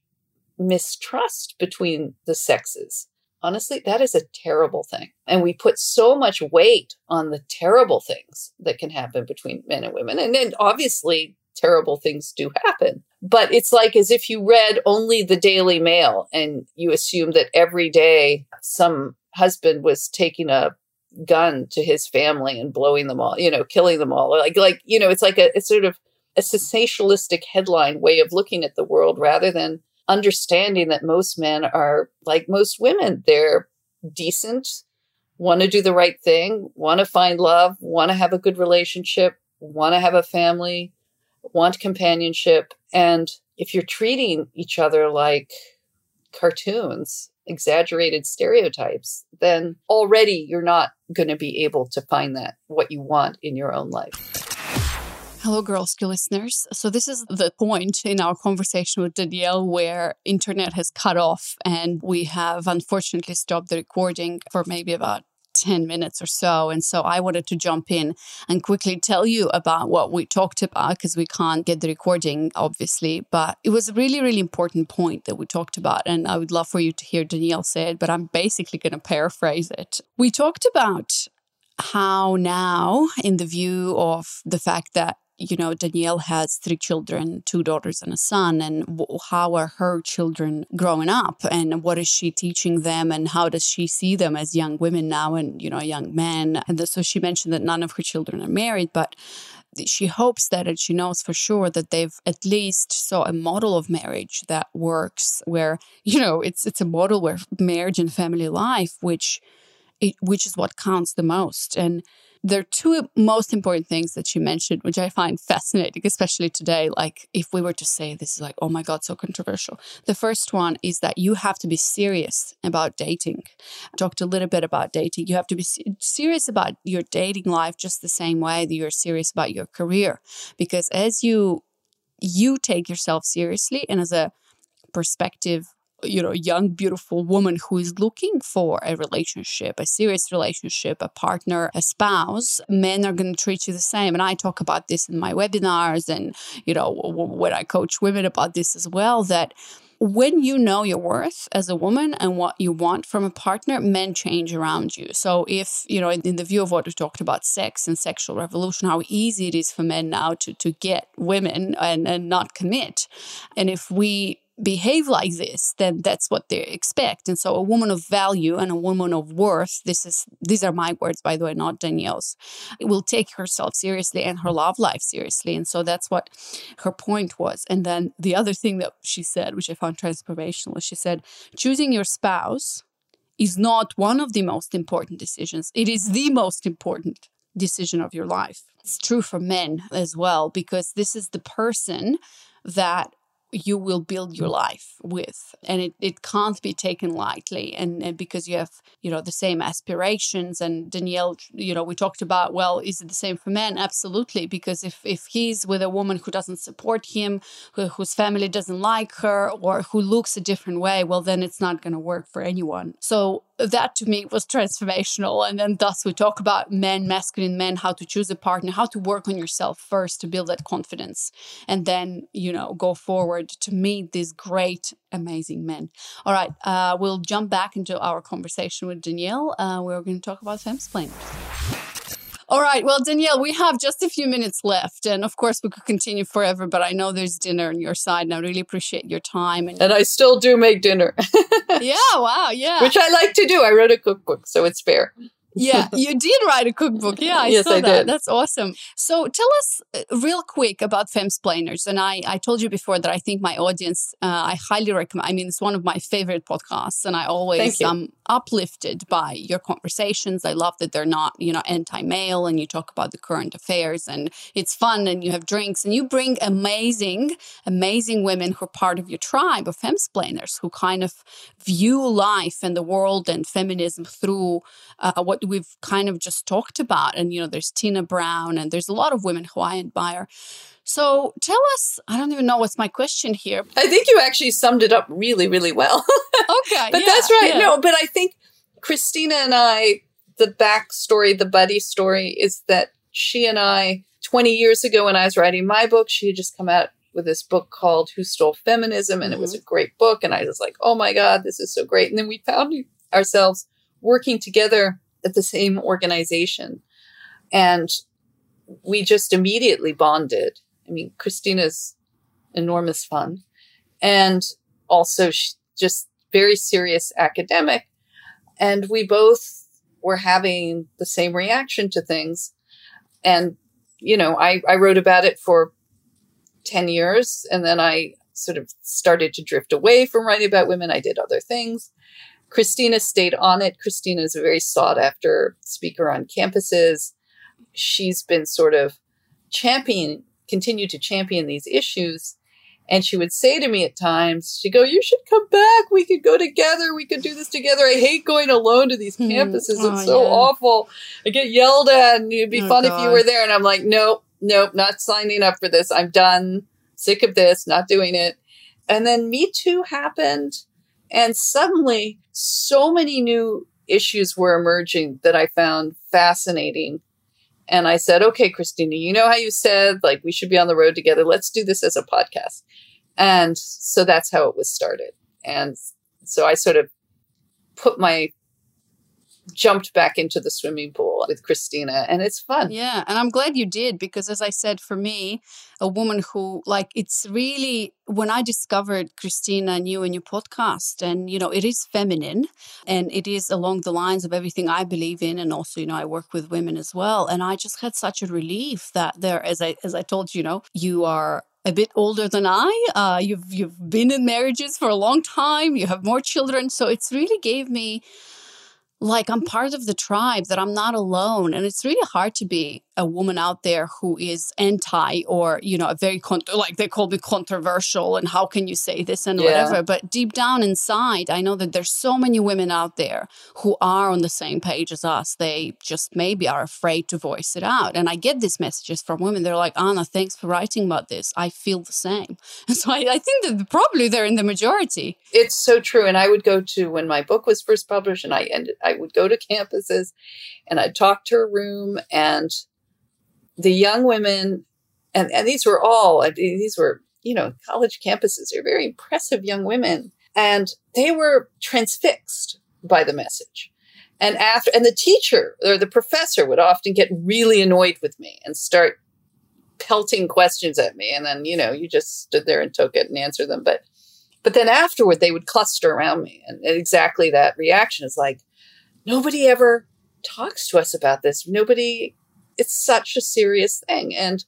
mistrust between the sexes. Honestly, that is a terrible thing. And we put so much weight on the terrible things that can happen between men and women. And then obviously terrible things do happen. But it's like as if you read only the Daily Mail and you assume that every day some husband was taking a gun to his family and blowing them all, you know, killing them all. Like, like, you know, it's like a, it's sort of a sensationalistic headline way of looking at the world rather than understanding that most men are like most women. They're decent, want to do the right thing, want to find love, want to have a good relationship, want to have a family, want companionship. And if you're treating each other like cartoons, exaggerated stereotypes, then already you're not going to be able to find that what you want in your own life. Hello, Girl Skill listeners. So this is the point in our conversation with Danielle where internet has cut off and we have unfortunately stopped the recording for maybe about ten minutes or so. And so I wanted to jump in and quickly tell you about what we talked about, because we can't get the recording, obviously. But it was a really, really important point that we talked about. And I would love for you to hear Danielle say it, but I'm basically going to paraphrase it. We talked about how now, in the view of the fact that, you know, Danielle has three children, two daughters and a son, and w- how are her children growing up, and what is she teaching them, and how does she see them as young women now and, you know, young men? And the, so she mentioned that none of her children are married, but she hopes that, and she knows for sure that they've at least saw a model of marriage that works, where, you know, it's it's a model where marriage and family life, which it, which is what counts the most. And there are two most important things that she mentioned, which I find fascinating, especially today. Like, if we were to say this is like, oh my God, so controversial. The first one is that you have to be serious about dating. I talked a little bit about dating. You have to be serious about your dating life just the same way that you're serious about your career. Because as you, you take yourself seriously, and as a perspective, you know, young, beautiful woman who is looking for a relationship, a serious relationship, a partner, a spouse, men are going to treat you the same. And I talk about this in my webinars and, you know, when I coach women about this as well, that when you know your worth as a woman and what you want from a partner, men change around you. So if, you know, in the view of what we talked about, sex and sexual revolution, how easy it is for men now to, to get women and, and not commit. And if we behave like this, then that's what they expect. And so a woman of value and a woman of worth, this is these are my words, by the way, not Danielle's, it will take herself seriously and her love life seriously. And so that's what her point was. And then the other thing that she said, which I found transformational, she said, choosing your spouse is not one of the most important decisions. It is the most important decision of your life. It's true for men as well, because this is the person that you will build your life with, and it, it can't be taken lightly. And, and because you have, you know, the same aspirations, and Danielle, you know, we talked about, well, is it the same for men? Absolutely. Because if, if he's with a woman who doesn't support him, who, whose family doesn't like her, or who looks a different way, well, then it's not going to work for anyone. So that to me was transformational. And then thus we talk about men, masculine men, how to choose a partner, how to work on yourself first to build that confidence, and then, you know, go forward to meet these great, amazing men. All right, uh, we'll jump back into our conversation with Danielle. Uh, we're going to talk about Femsplainers. All right. Well, Danielle, we have just a few minutes left. And of course, we could continue forever, but I know there's dinner on your side, and I really appreciate your time. And, and I still do make dinner. Yeah. Wow. Yeah. Which I like to do. I wrote a cookbook, so it's fair. Yeah. You did write a cookbook. Yeah. I yes, saw I that. Did. That's awesome. So tell us real quick about Femsplainers. And I, I told you before that I think my audience, uh, I highly recommend, I mean, it's one of my favorite podcasts, and I always um. uplifted by your conversations. I love that they're not, you know, anti-male, and you talk about the current affairs, and it's fun, and you have drinks, and you bring amazing, amazing women who are part of your tribe of Femsplainers, who kind of view life and the world and feminism through uh, what we've kind of just talked about. And, you know, there's Tina Brown, and there's a lot of women who I admire. So tell us, I don't even know what's my question here. I think you actually summed it up really, really well. Okay. But yeah, that's right. Yeah. No, but I think Christina and I, the backstory, the buddy story is that she and I, twenty years ago when I was writing my book, she had just come out with this book called Who Stole Feminism? And mm-hmm. It was a great book. And I was like, oh my God, this is so great. And then we found ourselves working together at the same organization. And we just immediately bonded. I mean, Christina's enormous fun, and also she's just very serious academic. And we both were having the same reaction to things. And, you know, I, I wrote about it for ten years, and then I sort of started to drift away from writing about women. I did other things. Christina stayed on it. Christina is a very sought after speaker on campuses. She's been sort of championing, continue to champion these issues. And she would say to me at times, she'd go, you should come back. We could go together. We could do this together. I hate going alone to these campuses. Mm. Oh, it's so yeah. awful. I get yelled at, and it'd be oh, fun God. if you were there. And I'm like, nope, nope, not signing up for this. I'm done. Sick of this, not doing it. And then Me Too happened. And suddenly so many new issues were emerging that I found fascinating. And I said, okay, Christina, you know how you said, like, we should be on the road together. Let's do this as a podcast. And so that's how it was started. And so I sort of put my jumped back into the swimming pool with Christina, and it's fun. Yeah, and I'm glad you did, because as I said, for me, a woman who, like, it's really, when I discovered Christina and you and your podcast, and, you know, it is feminine, and it is along the lines of everything I believe in, and also, you know, I work with women as well, and I just had such a relief that there, as I, as I told you, you know, you are a bit older than I. Uh, you've you've been in marriages for a long time. You have more children. So it's really gave me, like, I'm part of the tribe, that I'm not alone. And it's really hard to be a woman out there who is anti, or, you know, a very, con- like they call me controversial, and how can you say this and yeah. whatever. But deep down inside, I know that there's so many women out there who are on the same page as us. They just maybe are afraid to voice it out. And I get these messages from women. They're like, Anna, thanks for writing about this. I feel the same. And so I, I think that probably they're in the majority. It's so true. And I would go to, when my book was first published, and I ended, I would go to campuses and I'd talk to a room, and the young women, and, and these were all, these were, you know, college campuses, they're very impressive young women, and they were transfixed by the message. And after, and the teacher or the professor would often get really annoyed with me and start pelting questions at me. And then, you know, you just stood there and took it and answered them. But, but then afterward, they would cluster around me. And exactly that reaction is like, nobody ever talks to us about this. Nobody. It's such a serious thing. And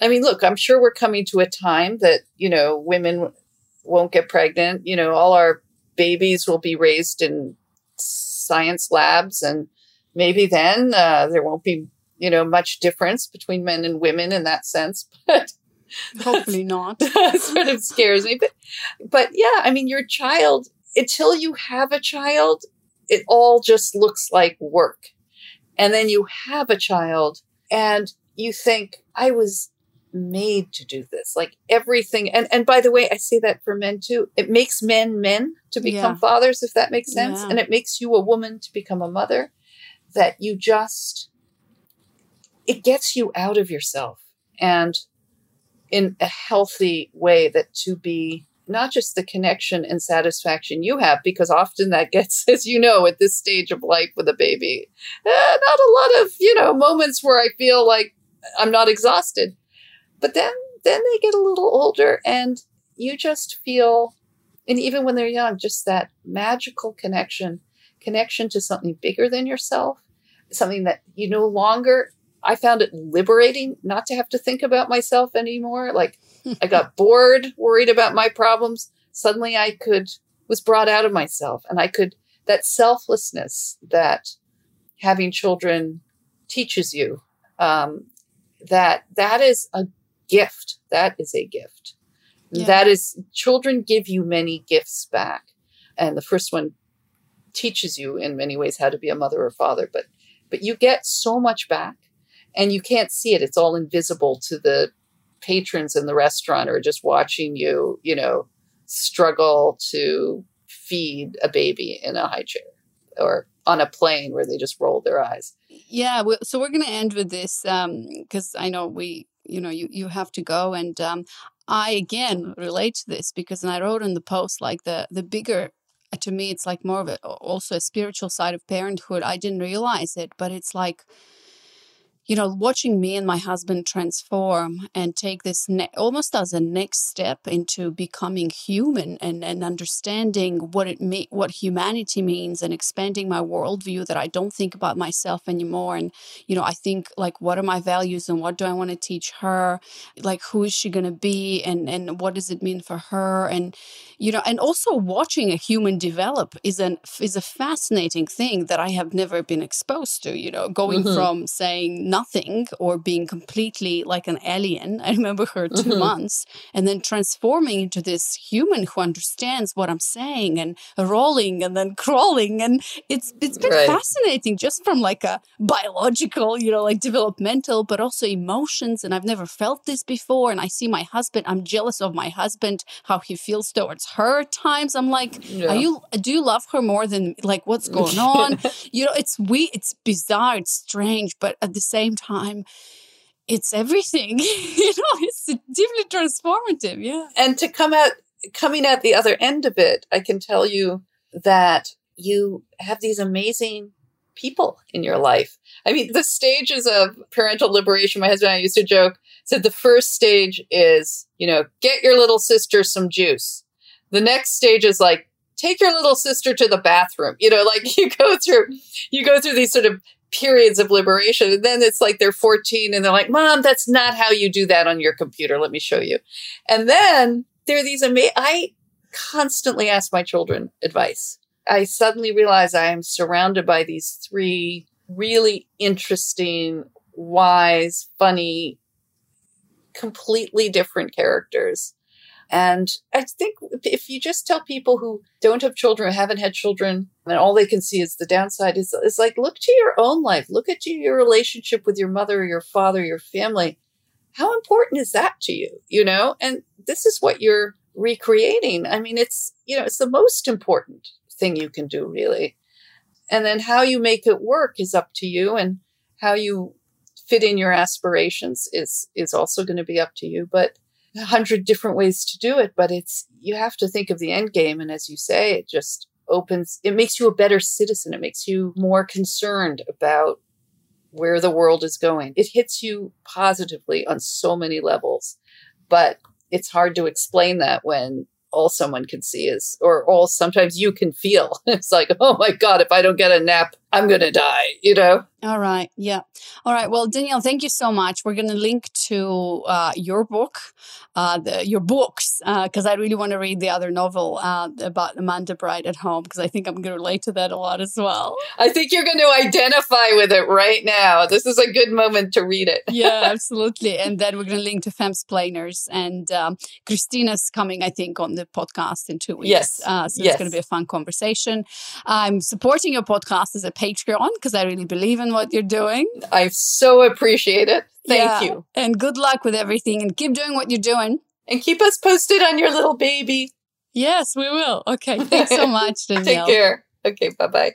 I mean, look, I'm sure we're coming to a time that, you know, women won't get pregnant. You know, all our babies will be raised in science labs. And maybe then uh, there won't be, you know, much difference between men and women in that sense. But hopefully not. That sort of scares me. But, but yeah, I mean, your child, until you have a child, it all just looks like work. And then you have a child and you think, I was made to do this, like everything. And and by the way, I say that for men too. It makes men men to become yeah. fathers, if that makes sense. Yeah. And it makes you a woman to become a mother, that you just, it gets you out of yourself, and in a healthy way, that to be not just the connection and satisfaction you have, because often that gets, as you know, at this stage of life with a baby, eh, not a lot of, you know, moments where I feel like I'm not exhausted. But then, then they get a little older, and you just feel, and even when they're young, just that magical connection, connection to something bigger than yourself, something that you no longer, I found it liberating not to have to think about myself anymore. Like, I got bored, worried about my problems. Suddenly I could, was brought out of myself, and I could, that selflessness that having children teaches you, um, that, that is a gift. That is a gift. Yeah. That is, children give you many gifts back. And the first one teaches you in many ways how to be a mother or father, but, but you get so much back, and you can't see it. It's all invisible to the patrons in the restaurant, or just watching you, you know, struggle to feed a baby in a high chair or on a plane where they just roll their eyes. Yeah. So we're going to end with this because um, I know we, you know, you, you have to go. And um, I, again, relate to this because, and I wrote in the post, like the, the bigger, to me, it's like more of a, also a spiritual side of parenthood. I didn't realize it, but it's like, you know, watching me and my husband transform and take this ne- almost as a next step into becoming human, and, and understanding what it me- what humanity means, and expanding my worldview, that I don't think about myself anymore. And, you know, I think, like, what are my values, and what do I want to teach her? Like, who is she going to be, and, and what does it mean for her? And, you know, and also watching a human develop is an is a fascinating thing that I have never been exposed to, you know, going mm-hmm. from saying nothing or being completely like an alien. I remember her two mm-hmm. months, and then transforming into this human who understands what I'm saying, and rolling and then crawling. And it's it's been right. fascinating, just from like a biological, you know, like developmental, but also emotions. And I've never felt this before. And I see my husband, I'm jealous of my husband, how he feels towards her times. I'm like, yeah. are you, do you love her more than, like, what's going on? You know, it's we, it's bizarre, it's strange, but at the same time, it's everything. You know, it's deeply transformative. Yeah. And to come out, coming at the other end of it, I can tell you that you have these amazing people in your life. I mean, the stages of parental liberation, my husband and I used to joke, said the first stage is, you know, get your little sister some juice. The next stage is like, take your little sister to the bathroom. You know, like you go through, you go through these sort of periods of liberation. And then it's like they're fourteen and they're like, Mom, that's not how you do that on your computer. Let me show you. And then there are these amazing, I constantly ask my children advice. I suddenly realize I am surrounded by these three really interesting, wise, funny, completely different characters. And I think if you just tell people who don't have children, who haven't had children, and all they can see is the downside, it's, it's like, look to your own life. Look at your relationship with your mother, your father, your family. How important is that to you? You know, and this is what you're recreating. I mean, it's, you know, it's the most important thing you can do, really. And then how you make it work is up to you, and how you fit in your aspirations is is also going to be up to you. But a hundred different ways to do it, but it's, you have to think of the end game. And as you say, it just opens, it makes you a better citizen. It makes you more concerned about where the world is going. It hits you positively on so many levels, but it's hard to explain that when all someone can see is, or all sometimes you can feel. It's like, oh my God, if I don't get a nap, I'm going to die, you know? All right. Yeah. All right. Well, Danielle, thank you so much. We're going to link to uh, your book, uh, the, your books, because uh, I really want to read the other novel uh, about Amanda Bright at Home, because I think I'm going to relate to that a lot as well. I think you're going to identify with it right now. This is a good moment to read it. Yeah, absolutely. And then we're going to link to Femsplainers. And um, Christina's coming, I think, on the podcast in two weeks. Yes. Uh, so yes. It's going to be a fun conversation. I'm supporting your podcast as a Patreon because I really believe in what you're doing. I so appreciate it. Thank yeah. you. And good luck with everything, and keep doing what you're doing. And keep us posted on your little baby. Yes, we will. Okay. Thanks so much, Danielle. Take care. Okay. Bye-bye.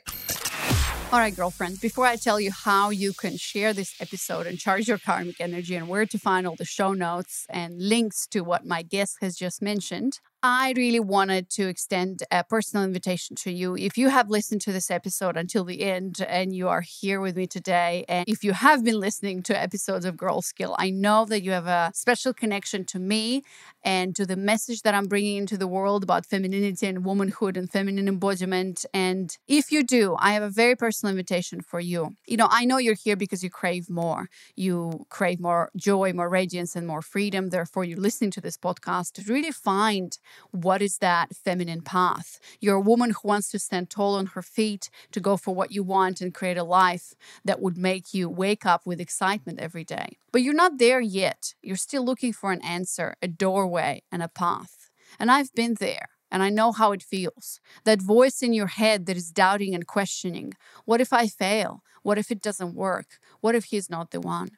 All right, girlfriends, before I tell you how you can share this episode and charge your karmic energy and where to find all the show notes and links to what my guest has just mentioned, I really wanted to extend a personal invitation to you. If you have listened to this episode until the end and you are here with me today, and if you have been listening to episodes of Girl Skill, I know that you have a special connection to me and to the message that I'm bringing into the world about femininity and womanhood and feminine embodiment. And if you do, I have a very personal invitation for you. You know, I know you're here because you crave more. You crave more joy, more radiance, and more freedom. Therefore, you're listening to this podcast to really find what is that feminine path. You're a woman who wants to stand tall on her feet, to go for what you want and create a life that would make you wake up with excitement every day. But you're not there yet. You're still looking for an answer, a doorway, and a path. And I've been there. And I know how it feels. That voice in your head that is doubting and questioning. What if I fail? What if it doesn't work? What if he's not the one?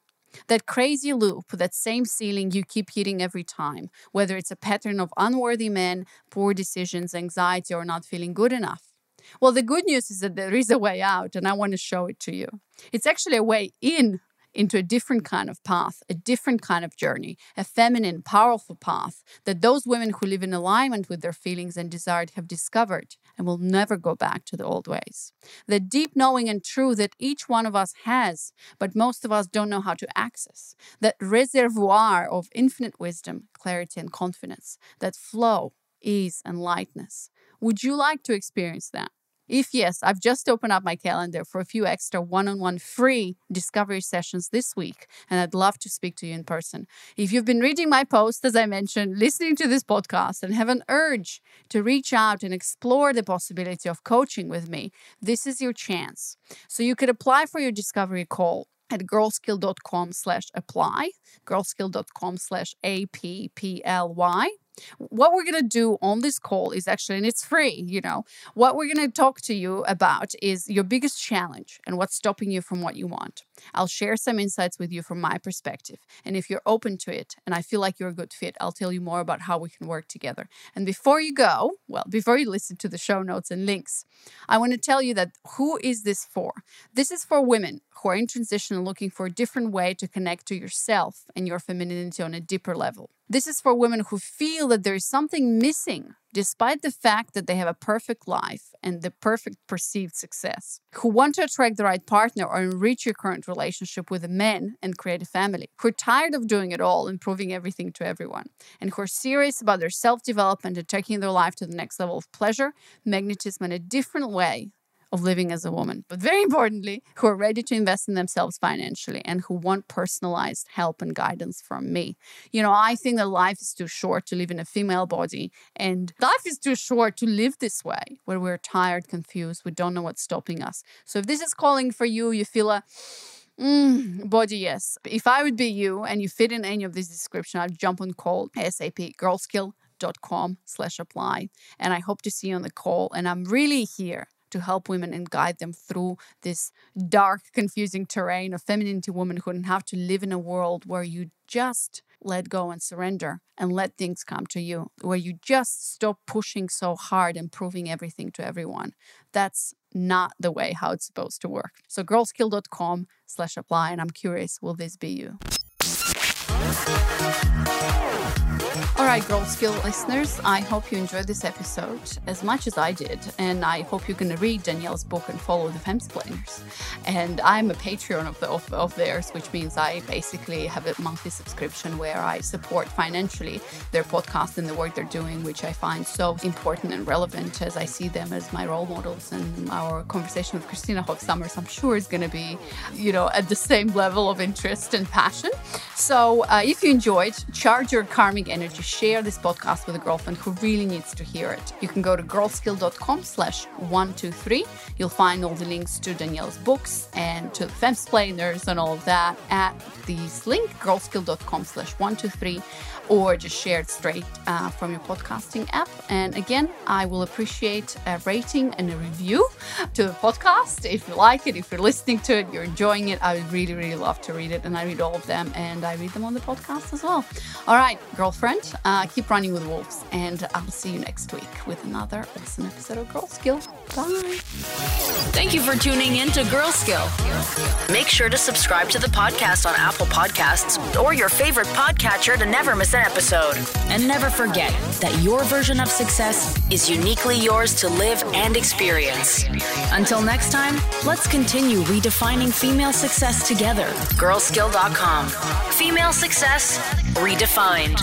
That crazy loop, that same ceiling you keep hitting every time, whether it's a pattern of unworthy men, poor decisions, anxiety, or not feeling good enough. Well, the good news is that there is a way out, and I want to show it to you. It's actually a way in. into a different kind of path, a different kind of journey, a feminine, powerful path that those women who live in alignment with their feelings and desire have discovered and will never go back to the old ways. The deep knowing and truth that each one of us has, but most of us don't know how to access. That reservoir of infinite wisdom, clarity, and confidence. That flow, ease, and lightness. Would you like to experience that? If yes, I've just opened up my calendar for a few extra one-on-one free discovery sessions this week, and I'd love to speak to you in person. If you've been reading my posts, as I mentioned, listening to this podcast, and have an urge to reach out and explore the possibility of coaching with me, this is your chance. So you could apply for your discovery call at girlskill.com slash apply, girlskill.com slash A-P-P-L-Y. What we're going to do on this call is actually, and it's free, you know, what we're going to talk to you about is your biggest challenge and what's stopping you from what you want. I'll share some insights with you from my perspective. And if you're open to it and I feel like you're a good fit, I'll tell you more about how we can work together. And before you go, well, before you listen to the show notes and links, I want to tell you that who is this for? This is for women who are in transition and looking for a different way to connect to yourself and your femininity on a deeper level. This is for women who feel that there is something missing, despite the fact that they have a perfect life and the perfect perceived success, who want to attract the right partner or enrich your current relationship with a man and create a family, who are tired of doing it all and proving everything to everyone, and who are serious about their self-development and taking their life to the next level of pleasure, magnetism, and a different way of living as a woman. But very importantly, who are ready to invest in themselves financially and who want personalized help and guidance from me. You know, I think that life is too short to live in a female body, and life is too short to live this way, where we're tired, confused, we don't know what's stopping us. So if this is calling for you, you feel a Mm, body yes. If I would be you and you fit in any of this description, I'd jump on call ASAP, girlskill dot com slash apply. And I hope to see you on the call. And I'm really here to help women and guide them through this dark, confusing terrain of femininity, women who don't have to live in a world where you just let go and surrender and let things come to you, where you just stop pushing so hard and proving everything to everyone. That's not the way how it's supposed to work. So girlskill dot com slash apply, and I'm curious, will this be you? All right, Girl Skill listeners, I hope you enjoyed this episode as much as I did. And I hope you're going to read Danielle's book and follow the Femsplainers. And I'm a Patreon of, the, of, of theirs, which means I basically have a monthly subscription where I support financially their podcast and the work they're doing, which I find so important and relevant as I see them as my role models. And our conversation with Christina Hoff Sommers, I'm sure, is going to be, you know, at the same level of interest and passion. So uh, if you enjoyed, charge your karmic energy, share this podcast with a girlfriend who really needs to hear it. You can go to girlskill dot com slash one two three. You'll find all the links to Danielle's books and to Femsplainers and all of that at this link, girlskill dot com slash one two three, or just share it straight uh, from your podcasting app. And again, I will appreciate a rating and a review to the podcast. If you like it, if you're listening to it, you're enjoying it, I would really, really love to read it. And I read all of them, and I read them on the podcast as well. All right, girlfriend, Uh, keep running with wolves, and I'll see you next week with another awesome episode of Girl Skill. Bye. Thank you for tuning in to Girl Skill. Make sure to subscribe to the podcast on Apple Podcasts or your favorite podcatcher to never miss an episode. And never forget that your version of success is uniquely yours to live and experience. Until next time, let's continue redefining female success together. girl skill dot com. Female success redefined.